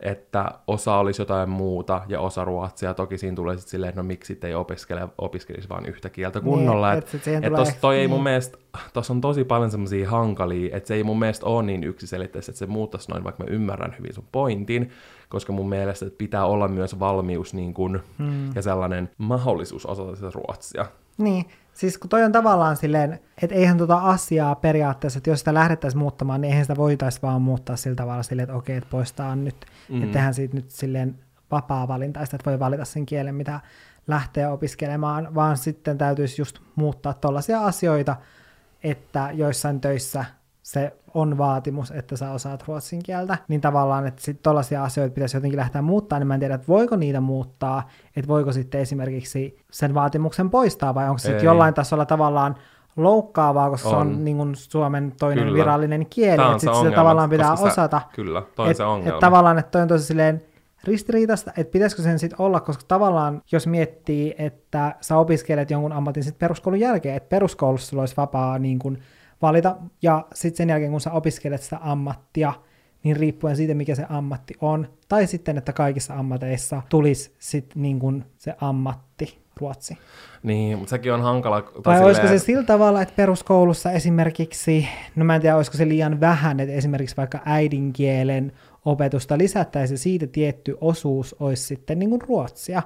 että osa olisi jotain muuta ja osa ruotsia. Toki siinä tulee sitten silleen, no miksi ei opiskele, opiskelisi vaan yhtä kieltä kunnolla. Niin, että et, et tos, toi niin. ei mun mielestä, tossa on tosi paljon semmosia hankalia, että se ei mun mielestä ole niin yksiselitteistä, että se muuttaisi noin, vaikka mä ymmärrän hyvin sun pointin, koska mun mielestä pitää olla myös valmius niin kun, hmm. ja sellainen mahdollisuus osata sitä ruotsia. Niin, siis kun toi on tavallaan silleen, että eihän tota asiaa periaatteessa, että jos sitä lähdettäisiin muuttamaan, niin eihän sitä voitaisiin vaan muuttaa sillä tavalla silleen, että okei, että poistaa nyt, mm. että tehdään siitä nyt silleen vapaa valintaista, että voi valita sen kielen, mitä lähtee opiskelemaan, vaan sitten täytyisi just muuttaa tollaisia asioita, että joissain töissä se on vaatimus, että sä osaat ruotsin kieltä, niin tavallaan, että sitten tollaisia asioita pitäisi jotenkin lähteä muuttaa, niin mä en tiedä, että voiko niitä muuttaa, että voiko sitten esimerkiksi sen vaatimuksen poistaa, vai onko se sitten jollain tasolla tavallaan loukkaavaa, koska on. Se on niin kuin Suomen toinen kyllä. virallinen kieli, että sitten sitä tavallaan pitää osata. Sä, kyllä, toi et, se ongelma. Että tavallaan, että toi on tosi silleen ristiriitaista, että pitäisikö sen sitten olla, koska tavallaan, jos miettii, että sä opiskelet jonkun ammatin sitten peruskoulun jälkeen, että peruskoulussa sulla olisi vapaa niin kuin valita, ja sitten sen jälkeen, kun sä opiskelet sitä ammattia, niin riippuen siitä, mikä se ammatti on, tai sitten, että kaikissa ammateissa tulisi sit niin kuin se ammatti ruotsi. Niin, mutta sekin on hankala. Vai olisiko se sillä tavalla, että peruskoulussa esimerkiksi, no mä en tiedä, olisiko se liian vähän, että esimerkiksi vaikka äidinkielen opetusta lisättäisiin, siitä tietty osuus olisi sitten niin kuin ruotsia,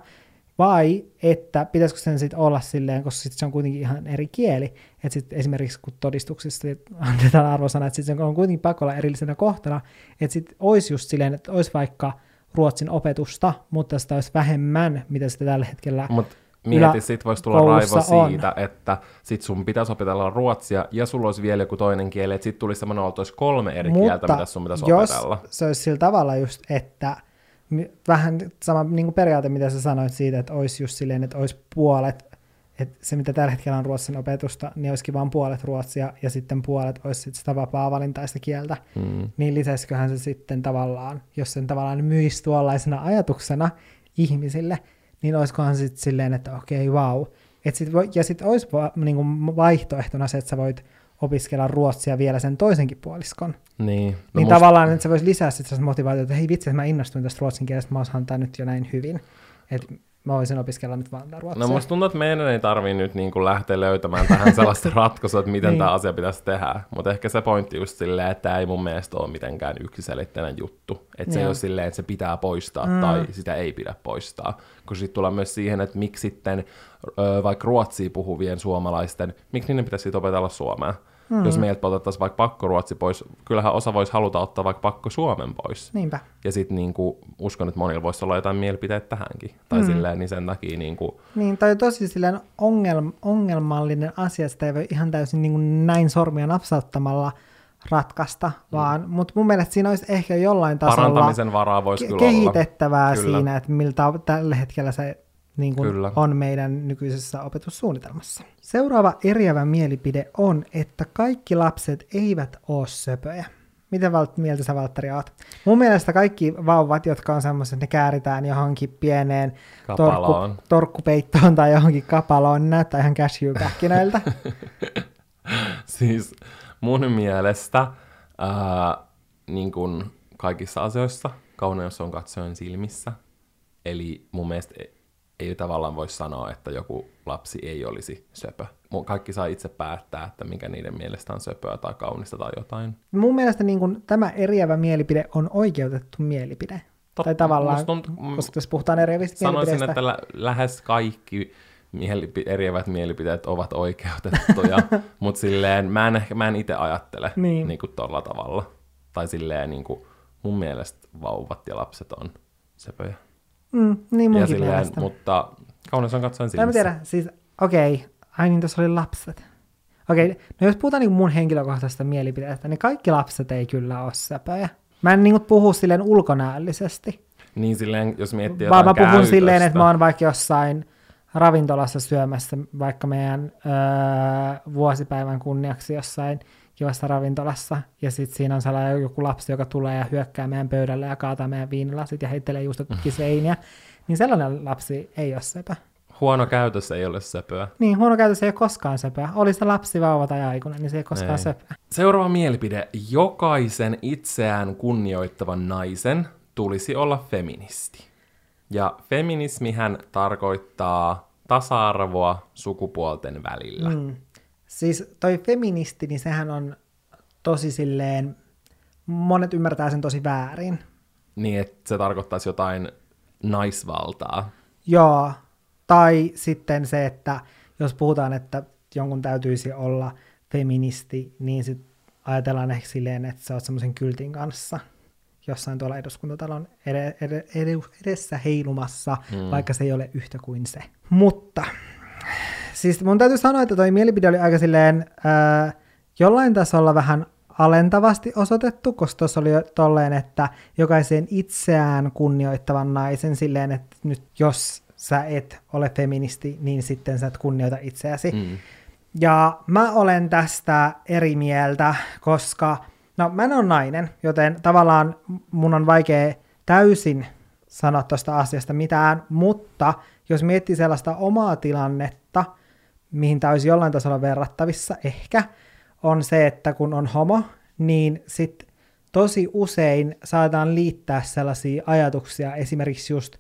vai että pitäisikö sen sitten olla silleen, koska sitten se on kuitenkin ihan eri kieli, että sitten esimerkiksi kun todistuksissa annetaan arvosana, että sitten se on kuitenkin pakolla erillisenä kohtana, että sitten olisi just silleen, että olisi vaikka ruotsin opetusta, mutta sitä olisi vähemmän, mitä sitä tällä hetkellä Mut mieti, sit voisi tulla raivo siitä, on. Että sit sun pitäisi opetella ruotsia ja sulla olisi vielä joku toinen kieli, että sit tulisi semmoinen, että olisi kolme eri mutta kieltä, mitä sun pitäisi jos opetella. Jos se olisi sillä tavalla just, että vähän sama niin kuin periaate, mitä sä sanoit siitä, että olisi just silleen, että olisi puolet, että se mitä tällä hetkellä on ruotsin opetusta, niin olisikin vaan puolet ruotsia ja sitten puolet olisi sit sitä vapaa-valintaista kieltä, hmm. niin lisäisiköhän se sitten tavallaan, jos sen tavallaan myisi tuollaisena ajatuksena ihmisille, niin olisikohan sitten silleen, että okei, okay, vau. Wow. Ja sitten olisi va, niin kuin vaihtoehtona se, että sä voit opiskella ruotsia vielä sen toisenkin puoliskon. Niin. No niin musta tavallaan, että se voisi lisää sitten sellaista motivaatiota, että hei vitsi, että mä innostuin tästä ruotsin kielestä, mä osaan tämän nyt jo näin hyvin. Että mä voisin opiskella nyt vaan ruotsia. No musta tuntuu, että meidän ei tarvii nyt niin kuin lähteä löytämään tähän sellaista ratkaisua, että miten niin. tämä asia pitäisi tehdä. Mutta ehkä se pointti just silleen, että tämä ei mun mielestä ole mitenkään yksiselitteinen juttu. Että se ei ole silleen, että se pitää poistaa mm. tai sitä ei pidä poistaa. Kun sitten tullaan myös siihen, että miksi sitten vaikka ruotsia puhuvien suomalaisten, miksi niiden pitäisi siitä opetella suomea? Mm. Jos meiltä otettaisiin vaikka pakkoruotsi pois, kyllähän osa voisi haluta ottaa vaikka pakko suomen pois. Niinpä. Ja sitten niinku, uskon, että monilla voisi olla jotain mielipiteitä tähänkin. Tai mm. silleen, niin sen takia niinku niin, tai tosi silleen ongelma, ongelmallinen asia, sitä ei voi ihan täysin niinku näin sormia napsauttamalla ratkaista, vaan, mm. mutta mun mielestä siinä olisi ehkä jollain tasolla parantamisen varaa voisi ke- kyllä kehitettävää olla. Kyllä. Siinä, että miltä tällä hetkellä se niin kuin on meidän nykyisessä opetussuunnitelmassa. Seuraava eriävä mielipide on, että kaikki lapset eivät ole söpöjä. Mitä mieltä sä, Valtteri, oot? Mun mielestä kaikki vauvat, jotka on semmoiset, ne kääritään johonkin pieneen torkku, torkkupeittoon tai johonkin kapaloon, niin näyttää ihan cashew-pähkinöiltä. Siis mun mielestä ää, niin kuin kaikissa asioissa kauneus on katsojan silmissä. Eli mun mielestä ei tavallaan voi sanoa, että joku lapsi ei olisi söpö. Kaikki saa itse päättää, että mikä niiden mielestä on söpöä tai kaunista tai jotain. Mun mielestä niin kun, tämä eriävä mielipide on oikeutettu mielipide. Totta, tai tavallaan, tunt, koska tässä puhutaan eriävistä sanoisin, mielipiteistä. Sanoisin, että lä- lähes kaikki mielipi- eriävät mielipiteet ovat oikeutettuja, mutta silleen mä en, mä en itse ajattele niin. Niin kuin tolla tavalla. Tai silleen niin kuin mun mielestä vauvat ja lapset on söpöjä. Mm, niin munkin silleen, mielestä. Mutta kauneus on katsoen silmissä. Mä en tiedä, siis okei, okay. Ai niin tuossa oli lapset. Okei, okay. No jos puhutaan niin mun henkilökohtaisesta mielipiteestä, niin kaikki lapset ei kyllä ole söpöjä. Mä en niin puhu silleen ulkonäöllisesti. Niin silleen, jos miettii jotain käytöstä. Mä puhun silleen, että mä oon vaikka jossain ravintolassa syömässä, vaikka meidän öö, vuosipäivän kunniaksi jossain kivassa ravintolassa, ja sitten siinä on sellainen joku lapsi, joka tulee ja hyökkää meidän pöydälle ja kaataa meidän viinilasit ja heittelee juustokukkiseiniä, niin sellainen lapsi ei ole söpö. Huono käytös ei ole söpöä. Niin, huono käytös ei ole koskaan söpöä. Oli se lapsi, vauva tai aikuinen, niin se ei koskaan ei. Söpöä. Seuraava mielipide. Jokaisen itseään kunnioittavan naisen tulisi olla feministi. Ja feminismihän tarkoittaa tasa-arvoa sukupuolten välillä. Mm. Siis toi feministi, niin sehän on tosi silleen, monet ymmärtää sen tosi väärin. Niin, että se tarkoittaisi jotain naisvaltaa. Joo, tai sitten se, että jos puhutaan, että jonkun täytyisi olla feministi, niin sit ajatellaan ehkä silleen, että sä oot semmoisen kyltin kanssa jossain tuolla eduskuntatalon ed- ed- ed- edessä heilumassa, mm. vaikka se ei ole yhtä kuin se. Mutta siis mun täytyy sanoa, että toi mielipide oli aika silleen äh, jollain tasolla vähän alentavasti osoitettu, koska tuossa oli tolleen, että jokaisen itseään kunnioittavan naisen silleen, että nyt jos sä et ole feministi, niin sitten sä et kunnioita itseäsi. Mm. Ja mä olen tästä eri mieltä, koska no mä en ole nainen, joten tavallaan mun on vaikea täysin sanoa tuosta asiasta mitään, mutta jos miettii sellaista omaa tilannetta, mihin tämä olisi jollain tasolla verrattavissa ehkä, on se, että kun on homo, niin sit tosi usein saadaan liittää sellaisia ajatuksia esimerkiksi just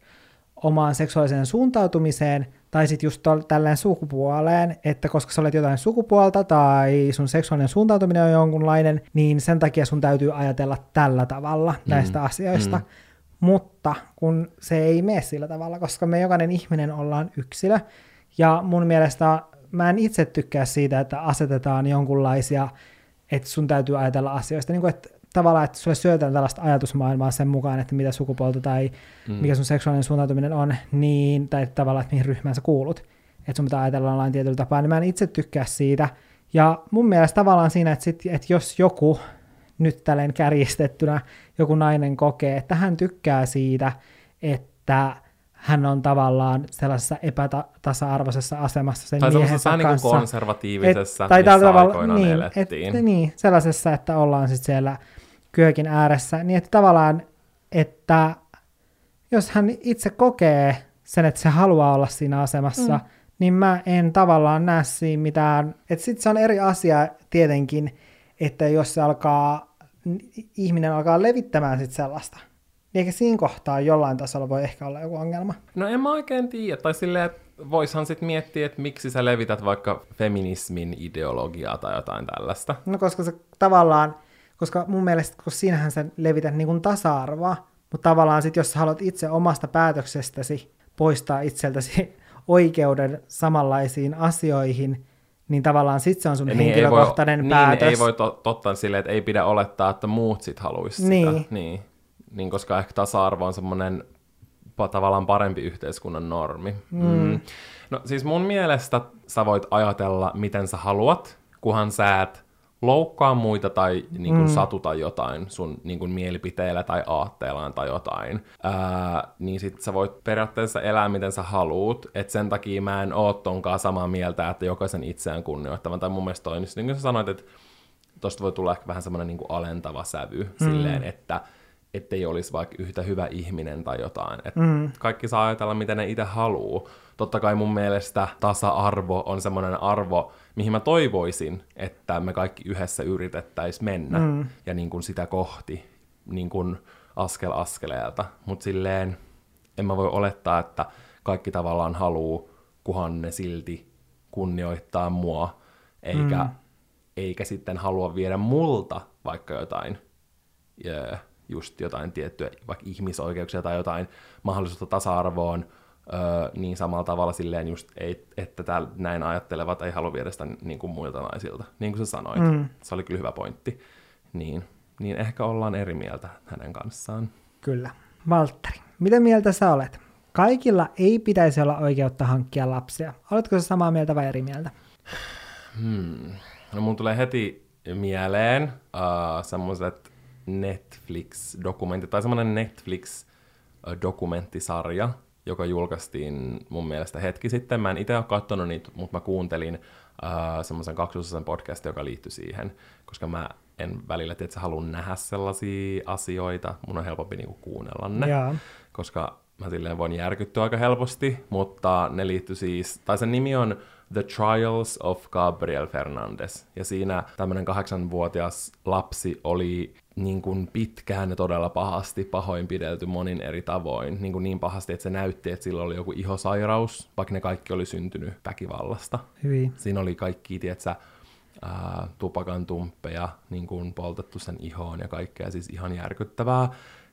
omaan seksuaaliseen suuntautumiseen tai sitten just tälleen sukupuoleen, että koska sä olet jotain sukupuolta tai sun seksuaalinen suuntautuminen on jonkunlainen, niin sen takia sun täytyy ajatella tällä tavalla näistä mm. asioista. Mm. Mutta kun se ei mene sillä tavalla, koska me jokainen ihminen ollaan yksilö. Ja mun mielestä mä en itse tykkää siitä, että asetetaan jonkunlaisia, että sun täytyy ajatella asioista. Niin kuin, että tavallaan, että sulle syötään tällaista ajatusmaailmaa sen mukaan, että mitä sukupuolta tai mm. mikä sun seksuaalinen suuntautuminen on, niin, tai tavallaan, että mihin ryhmään sä kuulut. Että sun pitää ajatella jollain tietyllä tapaa, niin mä en itse tykkää siitä. Ja mun mielestä tavallaan siinä, että, sit, että jos joku nyt tälleen kärjistettynä joku nainen kokee, että hän tykkää siitä, että hän on tavallaan sellaisessa epätasa-arvoisessa asemassa sen tai miehensä kanssa. Niin kuin konservatiivisessa, et, missä aikoinaan niin, elettiin. Et, niin, sellaisessa, että ollaan sitten siellä kyökin ääressä. Niin että tavallaan, että jos hän itse kokee sen, että se haluaa olla siinä asemassa, mm. niin mä en tavallaan näe siinä mitään. Että sitten se on eri asia tietenkin, että jos se alkaa, ihminen alkaa levittämään sitten sellaista. Eikä siinä kohtaa jollain tasolla voi ehkä olla joku ongelma. No en mä oikein tiedä. Tai silleen, että voishan sitten miettiä, että miksi sä levität vaikka feminismin ideologiaa tai jotain tällaista. No koska se tavallaan, koska mun mielestä, kun siinähän sä levität niin kuin tasa-arvoa, mutta tavallaan sitten jos sä haluat itse omasta päätöksestäsi poistaa itseltäsi oikeuden samanlaisiin asioihin, niin tavallaan sitten se on sun niin henkilökohtainen ei voi, päätös. Niin ei voi to- totta silleen, että ei pidä olettaa, että muut sitten haluaisi niin. sitä. Niin. Niin, koska ehkä tasa-arvo on semmoinen tavallaan parempi yhteiskunnan normi. Mm. Mm. No siis mun mielestä sä voit ajatella, miten sä haluat, kunhan sä et loukkaa muita tai niin kun, mm. satuta jotain sun niin kun, mielipiteellä tai aatteellaan tai jotain. Ää, niin sit sä voit periaatteessa elää, miten sä haluut. Et sen takia mä en oo tonkaan samaa mieltä, että jokaisen itseään kunnioittavan. Tai mun mielestä toi, niin, niin kuin sä sanoit, että tosta voi tulla ehkä vähän semmoinen niin kuin alentava sävy mm. silleen, että ettei olisi vaikka yhtä hyvä ihminen tai jotain. Et mm. kaikki saa ajatella, mitä ne itse haluaa. Totta kai mun mielestä tasa-arvo on semmoinen arvo, mihin mä toivoisin, että me kaikki yhdessä yritettäisiin mennä mm. ja niin kun sitä kohti niin kun askel askeleelta. Mutta silleen en mä voi olettaa, että kaikki tavallaan haluaa, kunhan ne silti kunnioittaa mua, eikä, mm. eikä sitten halua viedä multa vaikka jotain. Yeah. just jotain tiettyä, vaikka ihmisoikeuksia tai jotain mahdollisuutta tasa-arvoon, öö, niin samalla tavalla silleen just, ei, että täällä näin ajattelevat ei halua viedä sitä niin kuin muilta naisilta. Niin kuin sä sanoit, mm. se oli kyllä hyvä pointti. Niin, niin ehkä ollaan eri mieltä hänen kanssaan. Kyllä. Valtteri, mitä mieltä sä olet? Kaikilla ei pitäisi olla oikeutta hankkia lapsia. Oletko sä samaa mieltä vai eri mieltä? Hmm. No mun tulee heti mieleen uh, semmoiset Netflix-dokumentti, tai semmoinen Netflix-dokumenttisarja, joka julkaistiin mun mielestä hetki sitten. Mä en itse ole katsonut niitä, mutta mä kuuntelin uh, semmoisen kaksiosaisen podcastin, joka liittyi siihen, koska mä en välillä tiedä, että haluan nähdä sellaisia asioita. Mun on helpompi niinku kuunnella ne, yeah. koska mä silleen voin järkyttyä aika helposti, mutta ne liittyy siis, tai sen nimi on The Trials of Gabriel Fernandez. Ja siinä tämmöinen kahdeksanvuotias lapsi oli niin kuin pitkään ja todella pahasti pahoinpidelty monin eri tavoin. Niin, kuin niin pahasti, että se näytti, että sillä oli joku ihosairaus, vaikka ne kaikki oli syntynyt väkivallasta. Hyvin. Siinä oli kaikki, tietsä, ää, tupakan tumppeja, niin kuin poltettu sen ihoon ja kaikkea, siis ihan järkyttävää.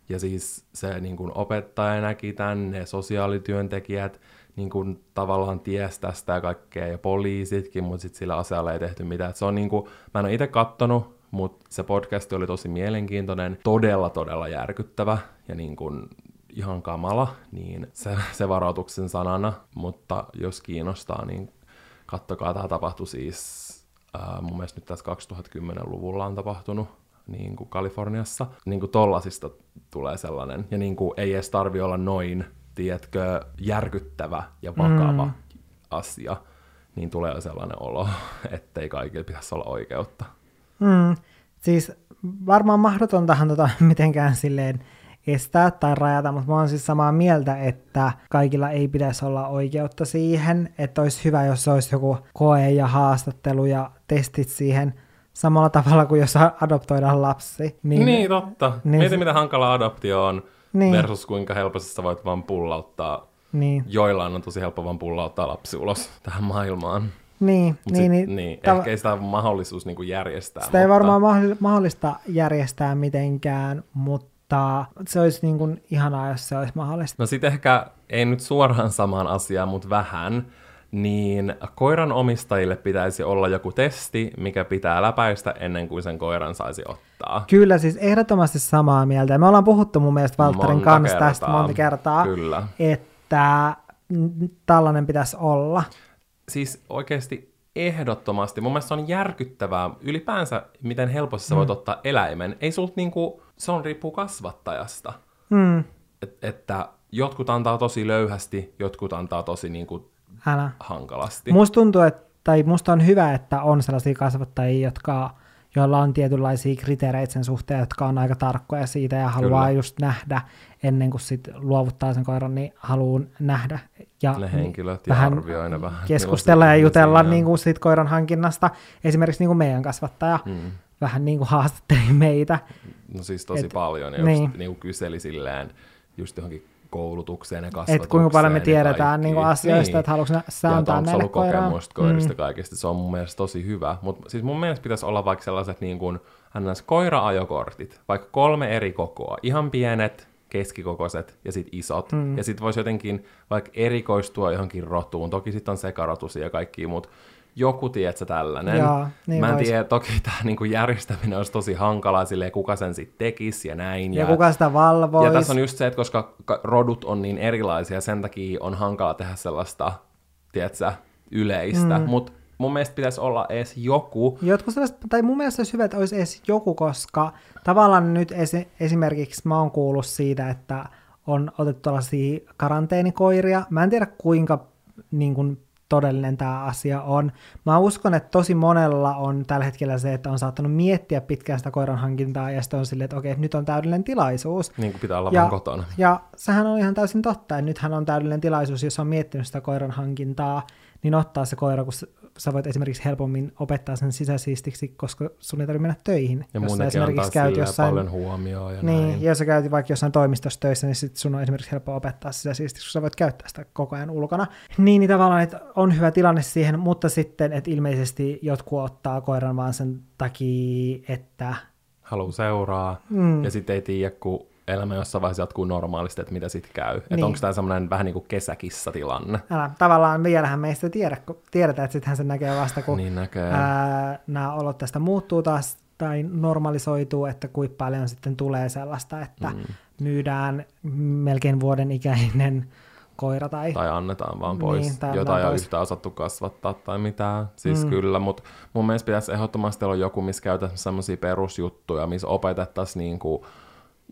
Ja siis se niin kuin opettaja näki tämän, ne sosiaalityöntekijät, niin kuin tavallaan ties tästä ja kaikkea, ja poliisitkin, mutta sitten sillä asialla ei tehty mitään. Et se on niin kuin, mä en ole itse kattonut, mutta se podcast oli tosi mielenkiintoinen, todella todella järkyttävä ja niin kuin ihan kamala, niin se, se varoituksen sanana, mutta jos kiinnostaa, niin kattokaa, tämä tapahtui siis, ää, mun mielestä nyt tässä kaksituhattakymmenen-luvulla on tapahtunut, niin kuin Kaliforniassa, niin kuin tollasista tulee sellainen, ja niin kuin ei edes tarvi olla noin, tiedätkö, järkyttävä ja vakava mm. asia, niin tulee sellainen olo, ettei kaikilla pitäisi olla oikeutta. Mm. Siis varmaan mahdotontahan tota mitenkään silleen estää tai rajata, mutta mä oon siis samaa mieltä, että kaikilla ei pitäisi olla oikeutta siihen, että olisi hyvä, jos olisi joku koe ja haastattelu ja testit siihen, samalla tavalla kuin jos adoptoidaan lapsi. Niin, niin totta. Niin mieti, se... mitä hankala adoptio on niin. versus kuinka helposti sä voit vaan pullauttaa. Niin. Joillain on tosi helppo vaan pullauttaa lapsi ulos tähän maailmaan. Niin, niin, sit, niin, niin tav- ehkä ei sitä ole mahdollisuus niin kuin järjestää. Sitä mutta... ei varmaan mahdollista järjestää mitenkään, mutta se olisi niin kuin ihanaa, jos se olisi mahdollista. No sit ehkä, ei nyt suoraan samaan asiaan, mutta vähän, niin koiran omistajille pitäisi olla joku testi, mikä pitää läpäistä ennen kuin sen koiran saisi ottaa. Kyllä, siis ehdottomasti samaa mieltä. Me ollaan puhuttu mun mielestä Valtterin monta kanssa kertaa. Tästä monta kertaa, Kyllä. että tällainen pitäisi olla. Siis oikeasti ehdottomasti. Mun mielestä se on järkyttävää ylipäänsä, miten helposti sä voit mm. ottaa eläimen. Ei sulta niinku, se on riippuu kasvattajasta. Mm. Et, että jotkut antaa tosi löyhästi, jotkut antaa tosi niinku Älä. hankalasti. Musta tuntuu, että, tai musta on hyvä, että on sellaisia kasvattajia, jotka, joilla on tietynlaisia kriteereitä sen suhteen, jotka on aika tarkkoja siitä ja haluaa Kyllä. just nähdä ennen kuin sit luovuttaa sen koiran, niin haluaa nähdä. Ja ne henkilöt ja arvioina vähän. Keskustella ja jutella niin kuin siitä koiran hankinnasta. Esimerkiksi niin kuin meidän kasvattaja mm. vähän niin kuin haastatteli meitä. No siis tosi et, paljon. Ja niin. just niin kuin kyseli silleen just johonkin koulutukseen ja kasvatukseen. Että kuinka paljon me tiedetään niin kuin asioista, niin. että haluatko sä antaa näille koiraan. Ja kokemusta koirista mm. kaikista. Se on mun mielestä tosi hyvä. Mutta siis mun mielestä pitäisi olla vaikka sellaiset niin kuin koira-ajokortit. Vaikka kolme eri kokoa. Ihan pienet, keskikokoiset ja sitten isot. Mm. Ja sitten voisi jotenkin vaikka erikoistua johonkin rotuun. Toki sitten on sekarotusia ja kaikki, mutta joku, tiedätkö, tällainen. Joo, niin Mä en vois. tiedä, toki tämä niinku järjestäminen olisi tosi hankalaa, silleen kuka sen sitten tekisi ja näin. Ja, ja kuka sitä valvoisi. Ja tässä on just se, että koska rodut on niin erilaisia, sen takia on hankala tehdä sellaista, tiedätkö, yleistä. Mm. Mutta mun mielestä pitäisi olla edes joku. Jotkut sellaiset, tai mun mielestä olisi hyvä, että olisi edes joku, koska tavallaan nyt esi- esimerkiksi mä oon kuullut siitä, että on otettu tällaisia karanteenikoiria. Mä en tiedä, kuinka niin kun, todellinen tämä asia on. Mä uskon, että tosi monella on tällä hetkellä se, että on saattanut miettiä pitkään sitä koiran hankintaa, ja sitten on silleen, että okei, nyt on täydellinen tilaisuus. Niin kuin pitää olla ja, vaan kotona. Ja sehän on ihan täysin totta, että nythän on täydellinen tilaisuus, jos on miettinyt sitä koiran hankintaa, niin ottaa se koira, kun sä voit esimerkiksi helpommin opettaa sen sisäsiistiksi, koska sun ei tarvitse mennä töihin. Ja jos sä esimerkiksi käyt jossain, paljon huomioon ja niin, näin. Jos sä käyt vaikka jossain toimistossa töissä, niin sit sun on esimerkiksi helppo opettaa sisäsiistiksi, kun sä voit käyttää sitä koko ajan ulkona. Niin, niin tavallaan, että on hyvä tilanne siihen, mutta sitten, että ilmeisesti jotkut ottaa koiran vaan sen takia, että haluaa seuraa, mm. ja sitten ei tiedä, kun elämä jossain vaiheessa jatkuu normaalisti, että mitä sitten käy. Niin. Että onko tämä semmoinen vähän niin kuin kesäkissatilanne? Älä, tavallaan vielähän me ei sitä tiedä, kun tiedetään, että sittenhän se näkee vasta, kun niin näkee. Ää, nämä olot tästä muuttuu taas tai normalisoituu, että kuinka paljon sitten tulee sellaista, että mm. myydään melkein vuoden ikäinen koira. Tai, tai annetaan vaan pois, niin, tai jota ei ole yhtään osattu kasvattaa tai mitään. Siis mm. kyllä, mutta mun mielestä pitäisi ehdottomasti olla joku, missä käytetään sellaisia perusjuttuja, missä opetettaisiin niin kuin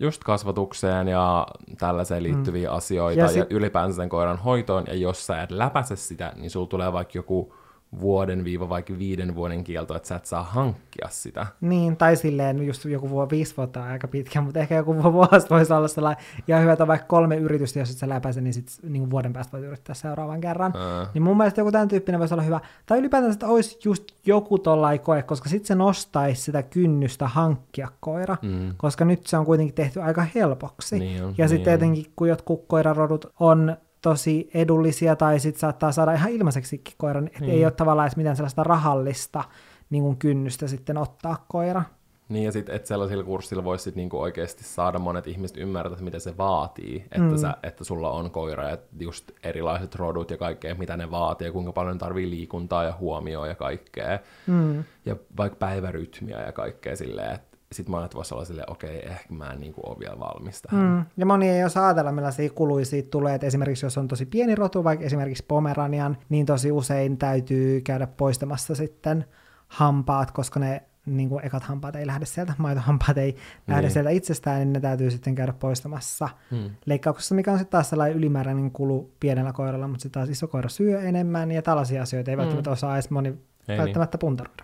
just kasvatukseen ja tällaiseen liittyviä mm. asioita ja, sit... ja ylipäänsä sen koiran hoitoon. Ja jos sä et läpäise sitä, niin sulla tulee vaikka joku vuoden viiva vaikka viiden vuoden kielto, että sä et saa hankkia sitä. Niin, tai silleen just joku vuosi, viisi vuotta aika pitkä, mutta ehkä joku vuosi voisi olla sellainen. Ja hyvä, että on vaikka kolme yritystä, jos et sä läpäise, niin sitten niin vuoden päästä voit yrittää seuraavan kerran. Ää. Niin mun mielestä joku tämän tyyppinen voisi olla hyvä. Tai ylipäätään, että olisi just joku tollainen koe, koska sitten se nostaisi sitä kynnystä hankkia koira, mm. koska nyt se on kuitenkin tehty aika helpoksi. Niin on, ja niin sitten tietenkin, kun jotkut koirarodut on tosi edullisia, tai sitten saattaa saada ihan ilmaiseksikin koiran, että niin. ei ole tavallaan edes mitään sellaista rahallista niin kuin kynnystä sitten ottaa koira. Niin, ja sitten, että sellaisilla kurssilla voisi sit niinku oikeasti saada monet ihmiset ymmärtää, mitä se vaatii, että, mm. sä, että sulla on koira ja just erilaiset rodut ja kaikkea, mitä ne vaatii, ja kuinka paljon tarvii liikuntaa ja huomioon ja kaikkea, mm. ja vaikka päivärytmiä ja kaikkea silleen, että sitten monet voisivat olla silleen, okei, ehkä mä en niin kuin ole vielä valmis tähän. Mm. Ja moni ei osaa ajatella, millaisia kuluja siitä tulee. Et esimerkiksi jos on tosi pieni rotu, vaikka esimerkiksi Pomeranian, niin tosi usein täytyy käydä poistamassa sitten hampaat, koska ne niin kuin ekat hampaat ei lähde sieltä, maitohampaat ei lähde niin. sieltä itsestään, niin ne täytyy sitten käydä poistamassa hmm. leikkauksessa, mikä on sitten taas sellainen ylimääräinen kulu pienellä koiralla, mutta sitten taas iso koira syö enemmän, ja tällaisia asioita ei hmm. välttämättä osaa edes moni ei välttämättä niin. puntaroida.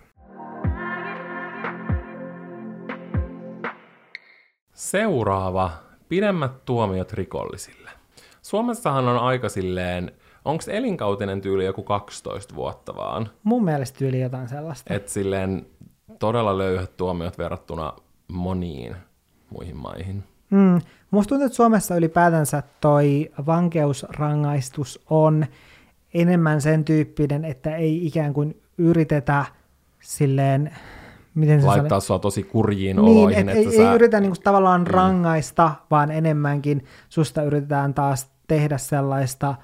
Seuraava. Pidemmät tuomiot rikollisille. Suomessahan on aika silleen, onko elinkautinen tyyli joku kaksitoista vuotta vaan? Mun mielestä tyyli jotain sellaista. Että silleen todella löyhät tuomiot verrattuna moniin muihin maihin. Mm. Musta tuntuu, että Suomessa ylipäätänsä toi vankeusrangaistus on enemmän sen tyyppinen, että ei ikään kuin yritetä silleen... Miten se laittaa sua tosi kurjiin niin, oloihin. Et että ei, sä... ei yritä niinku tavallaan mm. rangaista, vaan enemmänkin susta yritetään taas tehdä sellaista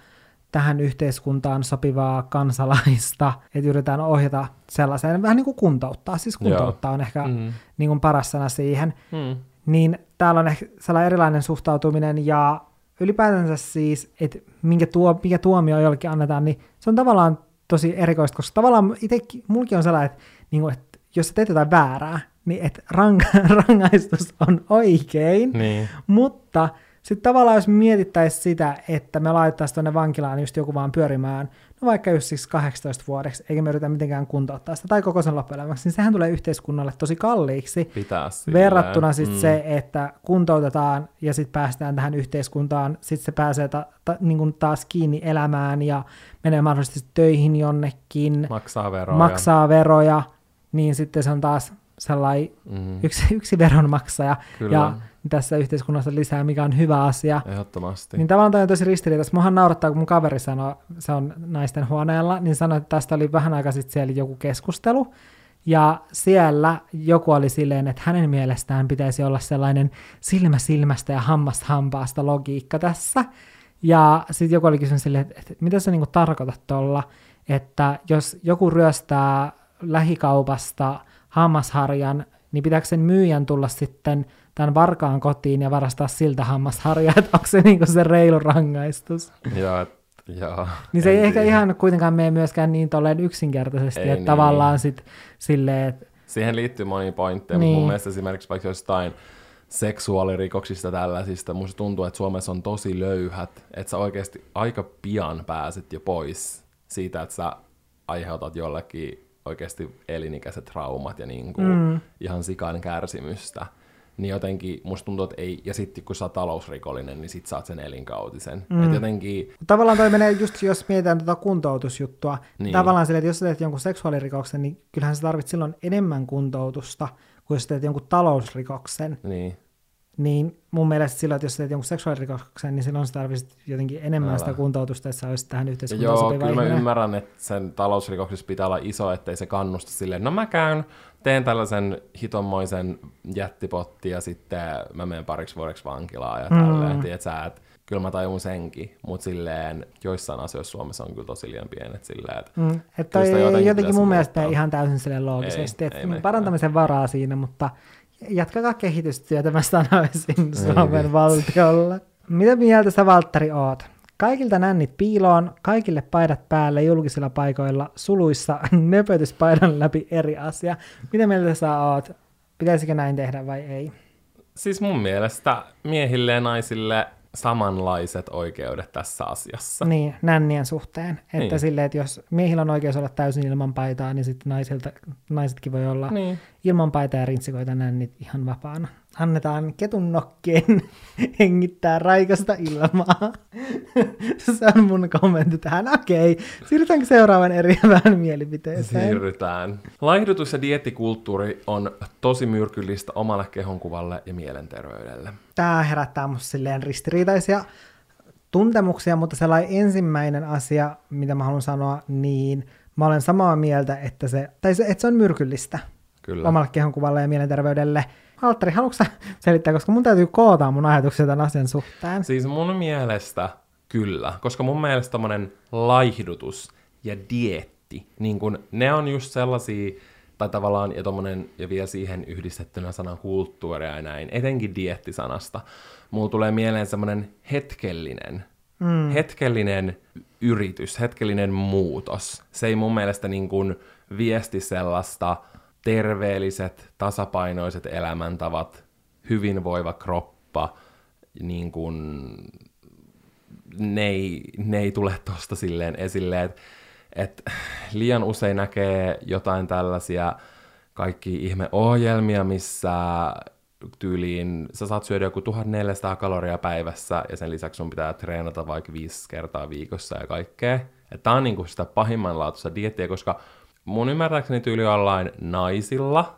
tähän yhteiskuntaan sopivaa kansalaista, että yritetään ohjata sellaiseen, vähän niin kuin kuntouttaa, siis kuntouttaa Joo. on ehkä mm. niin kuin paras sana siihen. Mm. Niin täällä on ehkä sellainen erilainen suhtautuminen ja ylipäätänsä siis, että minkä tuo, mikä tuomio jollekin annetaan, niin se on tavallaan tosi erikoista, koska tavallaan itsekin, mulki on sellainen, että, niin kuin, että jos sä teet jotain väärää, niin et ranka- rangaistus on oikein, niin. Mutta sitten tavallaan jos mietittäisiin sitä, että me laittaisiin tuonne vankilaan just joku vaan pyörimään, no vaikka just siis kahdeksantoista vuodeksi, eikä me yritä mitenkään kuntouttaa sitä, tai koko sen loppuelämäksi, niin sehän tulee yhteiskunnalle tosi kalliiksi, verrattuna sitten mm. se, että kuntoutetaan ja sitten päästään tähän yhteiskuntaan, sitten se pääsee ta- ta- niinku taas kiinni elämään ja menee mahdollisesti töihin jonnekin, maksaa veroja, maksaa veroja niin sitten se on taas sellainen mm. yksi, yksi veronmaksaja Kyllä. ja tässä yhteiskunnassa lisää, mikä on hyvä asia. Ehdottomasti. Niin tavallaan tämä on tosi ristiriitaista. Muahan naurattaa, kun mun kaveri sanoi, se on naisten huoneella, niin sanoi, että tästä oli vähän aikaa sitten siellä joku keskustelu, ja siellä joku oli silleen, että hänen mielestään pitäisi olla sellainen silmä silmästä ja hammas hampaasta logiikka tässä, ja sitten joku oli kysynyt silleen, että, että mitä sä niinku tarkoitat tuolla, että jos joku ryöstää lähikaupasta hammasharjan, niin pitääkö sen myyjän tulla sitten tämän varkaan kotiin ja varastaa siltä hammasharjaa, että onko se niinku se reilu rangaistus? Joo, joo. Niin se ei ehkä ihan kuitenkaan mene myöskään niin tolleen yksinkertaisesti, ei, että niin, tavallaan niin. Sit silleen, että... Siihen liittyy moni pointteja, niin. Mutta mun mielestä esimerkiksi vaikka jostain seksuaalirikoksista tällaisista, musta tuntuu, että Suomessa on tosi löyhät, että sä oikeasti aika pian pääset jo pois siitä, että sä aiheutat jollekin oikeasti elinikäiset traumat ja niin kuin mm. ihan sikan kärsimystä, niin jotenkin musta tuntuu, että ei, ja sitten kun sä oot talousrikollinen, niin sit sä oot sen elinkautisen. Mm. Et jotenkin... Tavallaan toi menee just, jos mietitään tuota kuntoutusjuttua, niin. Tavallaan sille, että jos sä teet jonkun seksuaalirikoksen, niin kyllähän sä tarvit silloin enemmän kuntoutusta, kuin jos sä teet jonkun talousrikoksen. Niin. Niin mun mielestä silloin, että jos teet jonkun seksuaalirikoksen, niin silloin sä tarvitsit jotenkin enemmän Älä. sitä kuntoutusta, että sä olisit tähän yhteiskuntaan sopiva ihminen. Joo, kyllä mä ymmärrän, että sen talousrikoksessa pitää olla iso, ettei se kannusta silleen, no mä käyn, teen tällaisen hitommoisen jättipotti ja sitten mä menen pariksi vuodeksi vankilaan ja tälleen, mm. tiedät sä, että kyllä mä tajun senkin, mutta silleen joissain asioissa Suomessa on kyllä tosi liian pienet silleen, että... Mm. Että jotenkin, jotenkin mun mielestä muuttaa. Ihan täysin silleen loogisesti, että parantamisen varaa siinä, mutta... Jatkakaa kehitystyötä, mä sanoisin Suomen Ei, valtiolle. Mitä mieltä sä, Valtteri, oot? Kaikilta nännit piiloon, kaikille paidat päälle julkisilla paikoilla, suluissa, nöpötyspaidan läpi eri asia. Mitä mieltä sä oot? Pitäisikö näin tehdä vai ei? Siis mun mielestä miehille ja naisille samanlaiset oikeudet tässä asiassa. Niin, nännien suhteen. Että niin. Silleen, että jos miehillä on oikeus olla täysin ilman paitaa, niin sitten naisilta, naisetkin voi olla niin. Ilman paitaa ja rintsikoita nännit ihan vapaana. Annetaan ketun nokkeen hengittää raikasta ilmaa. Se on mun kommentti tähän. Okei, siirrytäänkö seuraavan eriävään mielipiteeseen? Siirrytään. Laihdutus- ja dieettikulttuuri on tosi myrkyllistä omalle kehonkuvalle ja mielenterveydelle. Tämä herättää musta silleen ristiriitaisia tuntemuksia, mutta sellainen ensimmäinen asia, mitä mä haluan sanoa, niin mä olen samaa mieltä, että se, tai se, että se on myrkyllistä Kyllä. omalle kehonkuvalle ja mielenterveydelle. Valtteri, haluatko sä selittää, koska mun täytyy koota mun ajatuksia tämän asian suhteen? Siis mun mielestä kyllä, koska mun mielestä tommonen laihdutus ja dieetti, niin kun ne on just sellaisia, tai tavallaan, ja tommonen, ja vielä siihen yhdistettynä sanan kulttuuria ja näin, etenkin dieettisanasta, mulla tulee mieleen semmonen hetkellinen, mm. hetkellinen yritys, hetkellinen muutos. Se ei mun mielestä niin kun viesti sellaista, terveelliset, tasapainoiset elämäntavat, hyvinvoiva kroppa, niin kun, ne, ei, ne ei tule tuosta silleen esille, että et liian usein näkee jotain tällaisia kaikki ihmeohjelmia, missä tyyliin sä saat syödä joku tuhatneljäsataa kaloria päivässä ja sen lisäksi sun pitää treenata vaikka viisi kertaa viikossa ja kaikkea. Et tää on niinku sitä pahimmanlaatuista diettiä, koska mun ymmärtääkseni tyyli jollain naisilla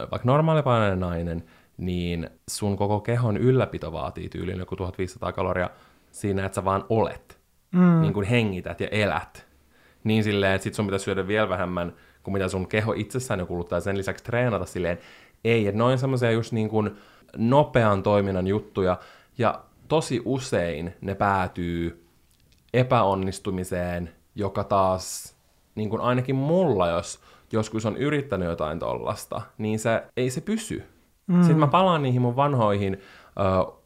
vaikka normaalipainoinen nainen, niin sun koko kehon ylläpito vaatii tyyliin joku tuhatviisisataa kaloria siinä, että sä vaan olet, mm. niin kuin hengität ja elät. Niin silleen, että sit sun pitäisi syödä vielä vähemmän kuin mitä sun keho itsessään jo kuluttaa, sen lisäksi treenata silleen. Ei, että ne on semmoisia just niin kuin nopean toiminnan juttuja, ja tosi usein ne päätyy epäonnistumiseen, joka taas, niin kuin ainakin mulla, jos joskus on yrittänyt jotain tollasta, niin se, ei se pysy. Mm. Sitten mä palaan niihin mun vanhoihin ö,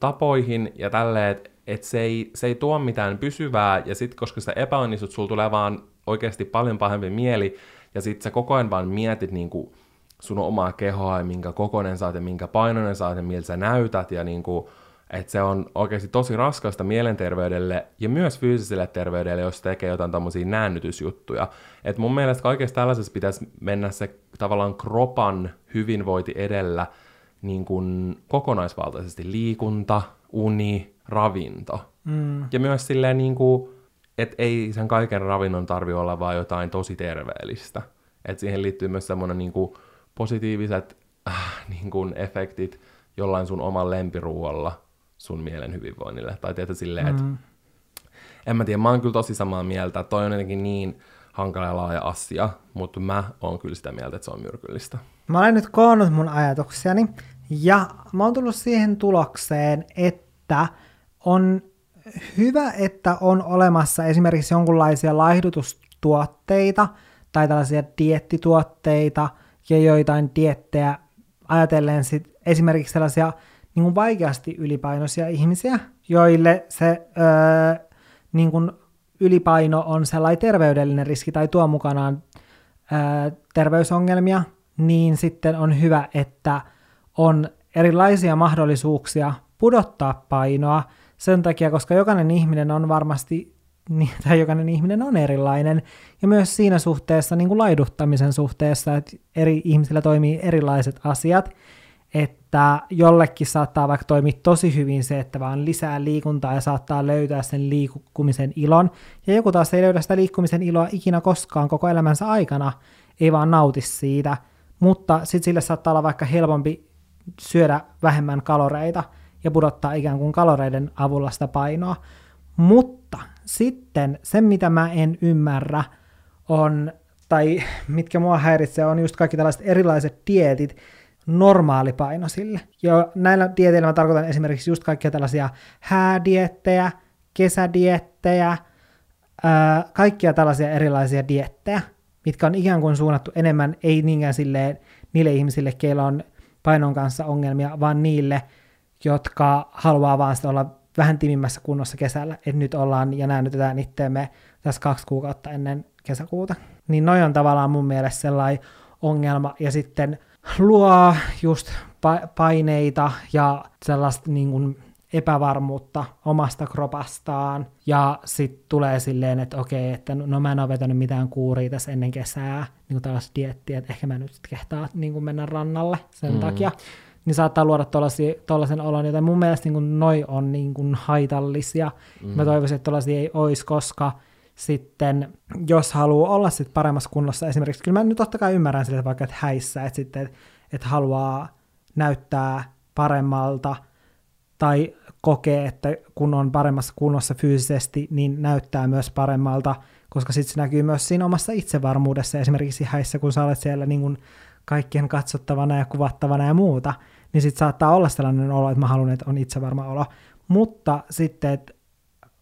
tapoihin ja tälleen, että et se, se ei tuo mitään pysyvää, ja sit koska sä epäonnistut, sulla tulee vaan oikeasti paljon pahempi mieli, ja sit sä koko ajan vaan mietit niinku sun omaa kehoa, ja minkä kokoinen sä oot, ja minkä painoinen sä oot, ja miltä sä näytät, ja niinku, että se on oikeasti tosi raskasta mielenterveydelle ja myös fyysiselle terveydelle, jos tekee jotain tämmöisiä näännytysjuttuja. Et mun mielestä kaikessa tällaisessa pitäisi mennä se tavallaan kropan hyvinvointi edellä niin kuin kokonaisvaltaisesti. Liikunta, uni, ravinto. Mm. Ja myös silleen, niin kuin, että ei sen kaiken ravinnon tarvi olla vaan jotain tosi terveellistä. Että siihen liittyy myös semmoinen niin kuin positiiviset äh, niin kuin efektit jollain sun oman lempiruoalla sun mielen hyvinvoinnille. Tai tietysti silleen, että mm. en mä tiedä, mä oon kyllä tosi samaa mieltä. Toi on jotenkin niin hankala ja laaja asia, mutta mä oon kyllä sitä mieltä, että se on myrkyllistä. Mä olen nyt koonnut mun ajatuksiani, ja mä oon tullut siihen tulokseen, että on hyvä, että on olemassa esimerkiksi jonkunlaisia laihdutustuotteita tai tällaisia dieettituotteita ja joitain diettejä ajatellen sit esimerkiksi sellaisia niin kuin vaikeasti ylipainoisia ihmisiä, joille se öö, niin kuin ylipaino on sellainen terveydellinen riski tai tuo mukanaan öö, terveysongelmia, niin sitten on hyvä, että on erilaisia mahdollisuuksia pudottaa painoa sen takia, koska jokainen ihminen on varmasti, tai jokainen ihminen on erilainen, ja myös siinä suhteessa, niin kuin laihduttamisen suhteessa, että eri ihmisillä toimii erilaiset asiat, että jollekin saattaa vaikka toimia tosi hyvin se, että vaan lisää liikuntaa ja saattaa löytää sen liikkumisen ilon. Ja joku taas ei löydä sitä liikkumisen iloa ikinä koskaan koko elämänsä aikana, ei vaan nauti siitä. Mutta sitten sille saattaa olla vaikka helpompi syödä vähemmän kaloreita ja pudottaa ikään kuin kaloreiden avulla sitä painoa. Mutta sitten se, mitä mä en ymmärrä, on, tai mitkä mua häiritsee, on just kaikki tällaiset erilaiset dieetit, normaalipaino sille. Ja näillä dieteillä mä tarkoitan esimerkiksi just kaikkia tällaisia häädiettejä, kesädiettejä, ää, kaikkia tällaisia erilaisia diettejä, mitkä on ikään kuin suunnattu enemmän, ei niinkään silleen niille ihmisille, keillä on painon kanssa ongelmia, vaan niille, jotka haluaa vaan sitä olla vähän timimmässä kunnossa kesällä, että nyt ollaan ja näännytetään itteemme tässä kaksi kuukautta ennen kesäkuuta. Niin noi on tavallaan mun mielestä sellainen ongelma, ja sitten luo just paineita ja sellaista niin kuin epävarmuutta omasta kropastaan, ja sitten tulee silleen, että okei, että no mä en ole vetänyt mitään kuuria tässä ennen kesää, niin kuin tällaista diettiä, että ehkä mä nyt sitten kehtaan niin mennä rannalle sen mm. takia, niin saattaa luoda tollaisen olon, joten mun mielestä niin kuin noi on niin kuin haitallisia. Mm. Mä toivoisin, että tollaisia ei olisi, koska sitten, jos haluaa olla sit paremmassa kunnossa esimerkiksi, kyllä mä nyt totta kai ymmärrän sille vaikka, että häissä, että sitten, että et haluaa näyttää paremmalta tai kokee, että kun on paremmassa kunnossa fyysisesti, niin näyttää myös paremmalta, koska sitten se näkyy myös siinä omassa itsevarmuudessa, esimerkiksi häissä, kun sä olet siellä niin kun kaikkien katsottavana ja kuvattavana ja muuta, niin sitten saattaa olla sellainen olo, että mä haluan, että on itsevarma olo, mutta sitten, että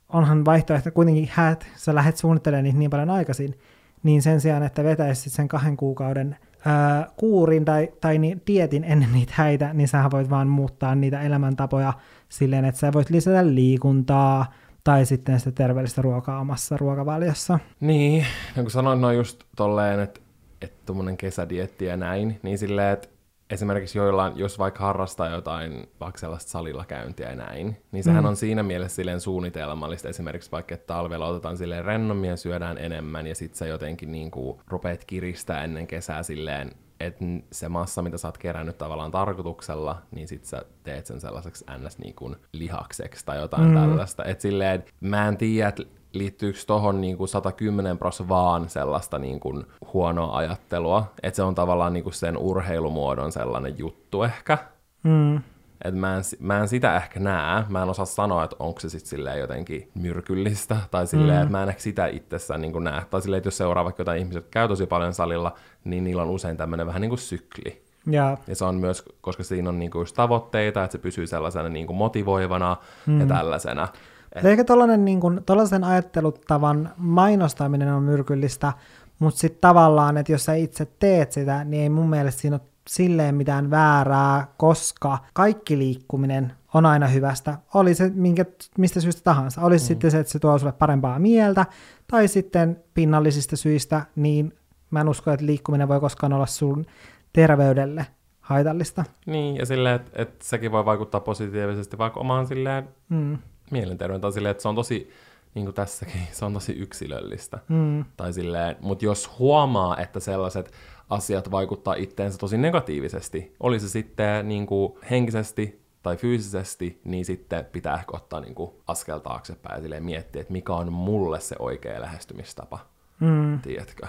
onhan vaihtoehto kuitenkin häät, sä lähdet suunnittelemaan niitä niin paljon aikaisin, niin sen sijaan, että vetäisit sen kahden kuukauden öö, kuurin tai, tai niin, dietin ennen niitä häitä, niin sä voit vaan muuttaa niitä elämäntapoja silleen, että sä voit lisätä liikuntaa tai sitten sitä terveellistä ruokaa omassa ruokavaliossa. Niin, no kun sanoin noin just tolleen, että, että tommonen kesädietti ja näin, niin silleen, että esimerkiksi joillain, jos vaikka harrastaa jotain vaikka sellaista salilla käyntiä ja näin, niin sehän mm. on siinä mielessä silleen suunnitelmallista. Esimerkiksi vaikka, että talvella otetaan silleen rennommin ja syödään enemmän, ja sit sä jotenkin niin kuin rupeat kiristää ennen kesää silleen, että se massa, mitä sä oot kerännyt tavallaan tarkoituksella, niin sit sä teet sen sellaiseksi ns. Niin kuin lihakseksi tai jotain mm. tällaista. Et silleen, mä en tiedä, että liittyykö tuohon niinku sata kymmenen prosenttia vaan sellaista niinku huonoa ajattelua, että se on tavallaan niinku sen urheilumuodon sellainen juttu ehkä. Mm. Et mä, en, mä en sitä ehkä näe, mä en osaa sanoa, että onko se sitten silleen jotenkin myrkyllistä, tai silleen, mm. että mä en ehkä sitä itsessään niin kuin näe. Tai silleen, että jos seuraa vaikka jotain ihmisiä, jotka käy tosi paljon salilla, niin niillä on usein tämmöinen vähän niin kuin sykli. Yeah. Ja se on myös, koska siinä on niin kuin just tavoitteita, että se pysyy sellaisena niin kuin motivoivana mm. ja tällaisena. Et... Eikä tollainen niin kuin, tollaisen ajattelutavan mainostaminen on myrkyllistä, mutta sitten tavallaan, että jos sä itse teet sitä, niin ei mun mielestä siinä ole silleen mitään väärää, koska kaikki liikkuminen on aina hyvästä. Oli se minkä, mistä syystä tahansa. Olisi mm. sitten se, että se tuo sulle parempaa mieltä, tai sitten pinnallisista syistä, niin mä en usko, että liikkuminen voi koskaan olla sun terveydelle haitallista. Niin, ja silleen, että et sekin voi vaikuttaa positiivisesti vaikka omaan silleen mm. mielenterveyteen, silleen, että se on tosi... Niin kuin tässäkin, se on tosi yksilöllistä. Mm. Tai silleen, mutta jos huomaa, että sellaiset asiat vaikuttaa itteensä tosi negatiivisesti, oli se sitten niin kuin henkisesti tai fyysisesti, niin sitten pitää ehkä ottaa niin kuin askel taaksepäin ja miettiä, että mikä on mulle se oikea lähestymistapa, mm. tiedätkö,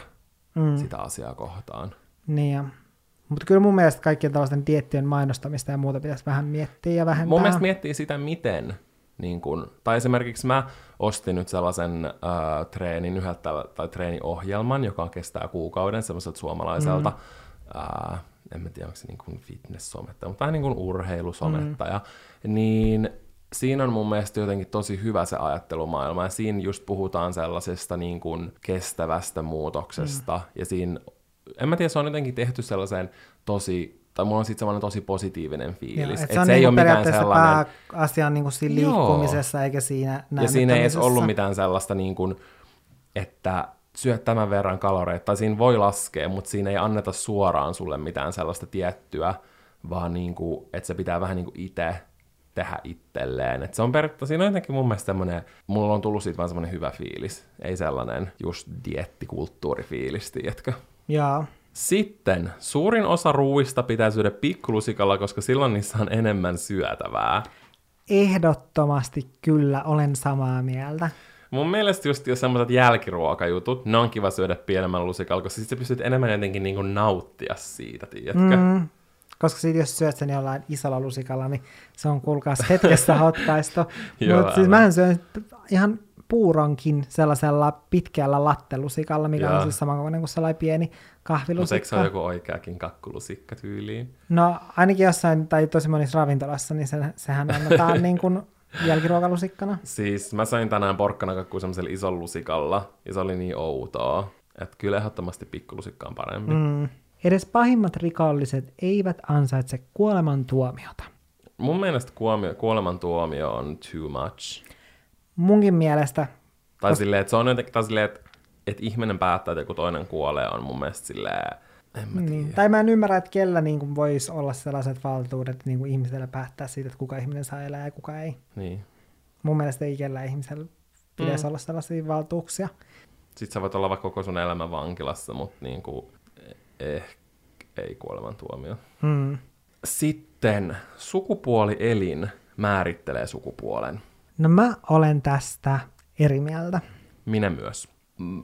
mm. sitä asiaa kohtaan. Niin. Mutta kyllä mun mielestä kaikkien tällaisten dieettien mainostamista ja muuta pitäisi vähän miettiä ja vähentää. Mun mielestä miettii sitä, miten... Niin kun, tai esimerkiksi mä ostin nyt sellaisen äh, treenin yhdeltä, tai treeniohjelman, joka kestää kuukauden semmoiselta suomalaiselta, mm. äh, en mä tiedä, onko se niin kuin fitness-somettaja, mutta vähän niin kuin urheilusomettaja, mm. niin siinä on mun mielestä jotenkin tosi hyvä se ajattelumaailma, ja siinä just puhutaan sellaisesta niin kuin kestävästä muutoksesta, mm. ja siinä, en mä tiedä, se on jotenkin tehty sellaiseen tosi... Tai mulla on sitten semmoinen tosi positiivinen fiilis. Että et se, se niin ei ole mitään sellainen... Pääasia on niinku siinä liikkumisessa, joo, eikä siinä... Ja siinä ei edes ollut mitään sellaista, niin kuin, että syö tämän verran kaloreita. Tai siinä voi laskea, mutta siinä ei anneta suoraan sulle mitään sellaista tiettyä, vaan niin kuin, että se pitää vähän niin kuin itse tehdä itselleen. Että se on periaatteessa... Siinä on jotenkin mun mielestä semmoinen... Mulla on tullut siitä vaan semmoinen hyvä fiilis. Ei sellainen just diettikulttuurifiilis, tiedätkö? Joo. Sitten, suurin osa ruuista pitää syödä pikkulusikalla, koska silloin niissä on enemmän syötävää. Ehdottomasti kyllä, olen samaa mieltä. Mun mielestä just jos sellaiset jälkiruokajutut, ne on kiva syödä pienemmällä lusikalla, koska sitten pystyt enemmän jotenkin niinku nauttia siitä, tiedätkö? Mm, koska sitten jos syöt sen jollain isolla lusikalla, niin se on kuulkaas hetkessä hotkaisto. Mutta siis mähän syön ihan... puuronkin sellaisella pitkällä lattelusikalla, mikä Jaa. on siis samankokoinen kuin sellainen pieni kahvilusikka. Mutta eikö se ole joku oikeakin kakkulusikka tyyliin? No ainakin jossain tai tosi monissa ravintolassa, niin se, sehän annetaan niin kuin jälkiruokalusikkana. Siis mä sain tänään porkkanakakkuun semmoisella isolla lusikalla, ja se oli niin outoa, että kyllä ehdottomasti pikkulusikka on parempi. Mm. Edes pahimmat rikolliset eivät ansaitse kuolemantuomiota. Mun mielestä kuomio, kuolemantuomio on too much. Munkin mielestä. Tai koska... silleen, että se on jotenkin, tai silleen, että, että ihminen päättää, että joku toinen kuolee, on mun mielestä silleen, en mä niin. Tai mä en ymmärrä, että kellä niin kuin voisi olla sellaiset valtuudet niin kuin ihmisellä päättää siitä, että kuka ihminen saa elää ja kuka ei. Niin. Mun mielestä ei kellä ihmisellä pitäisi mm. olla sellaisia valtuuksia. Sitten sä voit olla vaikka koko sun elämän vankilassa, mutta niin kuin, eh, ei kuolemantuomio. Mm. Sitten sukupuolielin määrittelee sukupuolen. No mä olen tästä eri mieltä. Minä myös.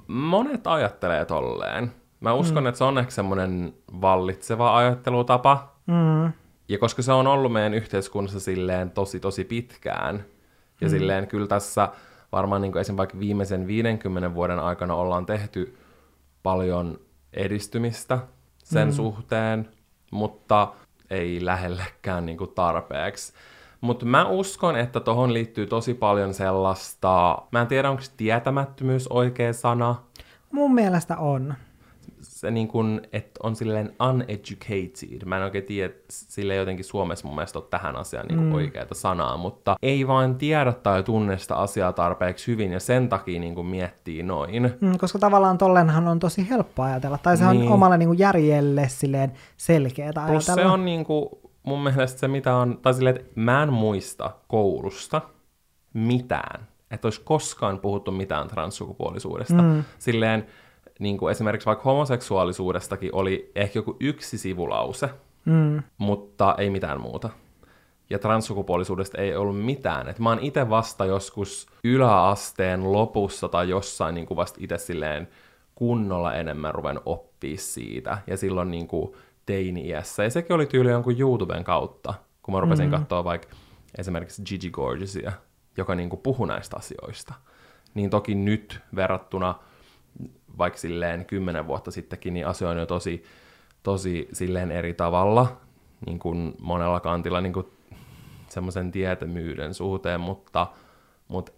Monet ajattelee tolleen. Mä uskon, mm. että se on ehkä semmoinen vallitseva ajattelutapa. Mm. Ja koska se on ollut meidän yhteiskunnassa silleen tosi tosi pitkään. Ja mm. silleen kyllä tässä varmaan niin kuin esimerkiksi vaikka viimeisen viidenkymmenen vuoden aikana ollaan tehty paljon edistymistä sen mm. suhteen, mutta ei lähellekään niin kuin tarpeeksi. Mutta mä uskon, että tohon liittyy tosi paljon sellaista... Mä en tiedä, onko tietämättömyys oikea sana? Mun mielestä on. Se niin kun, että on silleen uneducated. Mä en oikein tiedä, silleen jotenkin Suomessa mun mielestä on tähän asiaan niin mm. oikeaa sanaa, mutta ei vaan tiedä tai tunne sitä asiaa tarpeeksi hyvin, ja sen takia niin kun miettii noin. Mm, koska tavallaan tollenhan on tosi helppo ajatella, tai se on niin. omalle niin kun järjelle silleen selkeää ajatella. Plus se on niinku... Mun mielestä se, mitä on, tai silleen, että mä en muista koulusta mitään, että olisi koskaan puhuttu mitään transsukupuolisuudesta. Mm. Silleen, niin kuin esimerkiksi vaikka homoseksuaalisuudestakin oli ehkä joku yksi sivulause, mm. mutta ei mitään muuta. ja transsukupuolisuudesta ei ollut mitään. Et mä oon ite vasta joskus yläasteen lopussa tai jossain niin kuin vasta ite silleen kunnolla enemmän ruven oppii siitä. Ja silloin niin kuin teini-iässä. Ja sekin oli tyyli jonkun YouTuben kautta, kun mä rupesin mm-hmm. katsoa vaikka esimerkiksi Gigi Gorgeousia, joka niin kuin puhui näistä asioista. Niin toki nyt verrattuna vaikka silleen kymmenen vuotta sittenkin, niin asia on jo tosi, tosi silleen eri tavalla, niin kuin monella kantilla niin kuin semmoisen tietämyyden suhteen, mutta mut,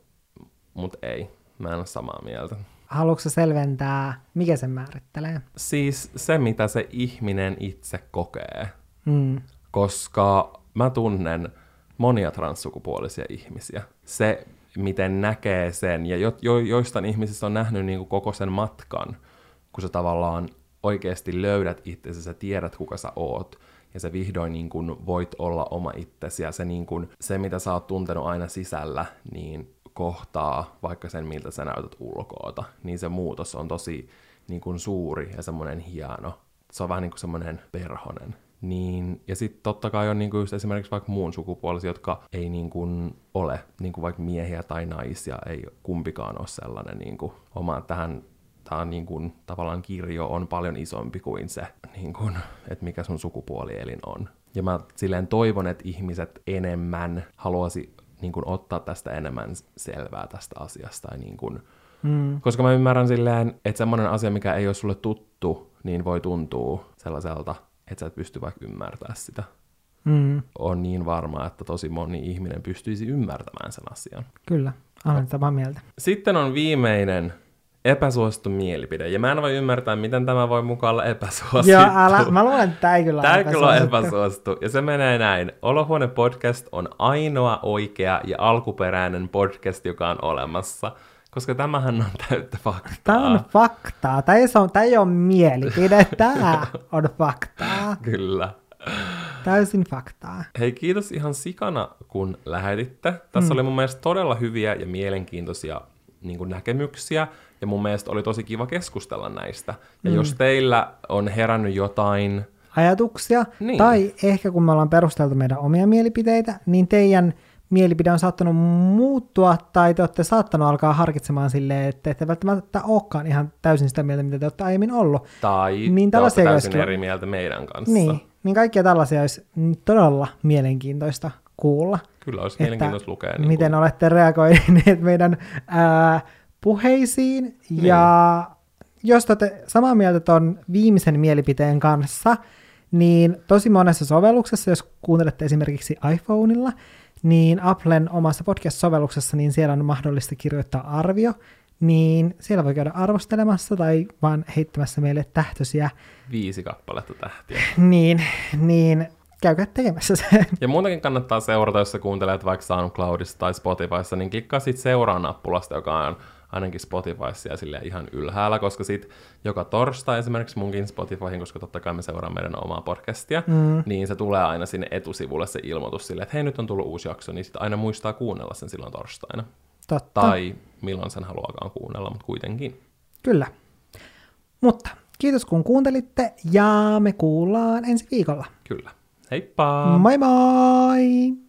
mut ei, mä en ole samaa mieltä. Haluatko sä selventää, mikä se määrittelee? Siis se, mitä se ihminen itse kokee, mm. koska mä tunnen monia transsukupuolisia ihmisiä. Se, miten näkee sen, ja jo, jo, joistain ihmisistä on nähnyt niin kuin koko sen matkan, kun sä tavallaan oikeasti löydät itsesi, sä tiedät, kuka sä oot, ja sä vihdoin niin kuin voit olla oma itsesi, ja se, niin kuin, se, mitä sä oot tuntenut aina sisällä, niin kohtaa vaikka sen, miltä sä näytät ulkoota, niin se muutos on tosi niin kuin suuri ja semmoinen hieno. Se on vähän niin kuin semmoinen perhonen. Niin, ja sitten totta kai on niinku just esimerkiksi vaikka muun sukupuolisia, jotka ei niinku ole niinku vaikka miehiä tai naisia, ei kumpikaan ole sellainen niinku oma tähän, tää on niinku, tavallaan kirjo on paljon isompi kuin se, niinku, että mikä sun sukupuolielin on. Ja mä silleen toivon, että ihmiset enemmän haluaisi niinku, ottaa tästä enemmän selvää tästä asiasta. Tai, niinku, mm. koska mä ymmärrän silleen, että semmoinen asia, mikä ei ole sulle tuttu, niin voi tuntua sellaiselta, että sä et pysty vaikka ymmärtämään sitä. Mm. On niin varmaa, että tosi moni ihminen pystyisi ymmärtämään sen asian. Kyllä, olen samaa mieltä. Sitten on viimeinen epäsuosittu mielipide. Ja mä en voi ymmärtää, miten tämä voi mukaan olla epäsuosittu. Joo, älä, mä luulen, että tää ei kyllä tää kyllä on epäsuosittu. Ja se menee näin. Olohuone-podcast on ainoa oikea ja alkuperäinen podcast, joka on olemassa. Koska tämähän on täyttä faktaa. Tämä on faktaa. Tämä ei, tämä ei ole mielipide. Tämä on faktaa. Kyllä. Täysin faktaa. Hei, kiitos ihan sikana, kun lähetitte. Tässä mm. oli mun mielestä todella hyviä ja mielenkiintoisia niin kuin näkemyksiä. Ja mun mielestä oli tosi kiva keskustella näistä. Ja mm. jos teillä on herännyt jotain ajatuksia, niin. tai ehkä kun me ollaan perusteltu meidän omia mielipiteitä, niin teidän mielipide on saattanut muuttua, tai te olette saattanut alkaa harkitsemaan silleen, että ette välttämättä olekaan ihan täysin sitä mieltä, mitä te olette aiemmin ollut. Tai niin te olette täysin olisi eri mieltä meidän kanssa. Niin, niin kaikkia tällaisia olisi todella mielenkiintoista kuulla. Kyllä olisi mielenkiintoista lukea. Niin miten kuin olette reagoineet meidän ää, puheisiin, niin. ja jos te olette samaa mieltä tuon viimeisen mielipiteen kanssa, niin tosi monessa sovelluksessa, jos kuuntelette esimerkiksi iPhoneilla, niin Applen omassa podcast-sovelluksessa, niin siellä on mahdollista kirjoittaa arvio, niin siellä voi käydä arvostelemassa tai vaan heittämässä meille tähtösiä. Viisi kappaletta tähtiä. niin, niin käykää tekemässä se. Ja muutenkin kannattaa seurata, jos sä kuuntelet vaikka SoundCloudissa tai Spotifyssa, niin klikkaa sit seuraa nappulasta, joka on ainakin Spotifyssa ja silleen ihan ylhäällä, koska sit joka torstai esimerkiksi munkin Spotifyhin, koska totta kai me seuraamme meidän omaa podcastia, mm. niin se tulee aina sinne etusivulle se ilmoitus silleen, että hei, nyt on tullut uusi jakso, niin sitten aina muistaa kuunnella sen silloin torstaina. Totta. Tai milloin sen haluaakaan kuunnella, mutta kuitenkin. Kyllä. Mutta kiitos kun kuuntelitte ja me kuullaan ensi viikolla. Kyllä. Heippa! Moi moi!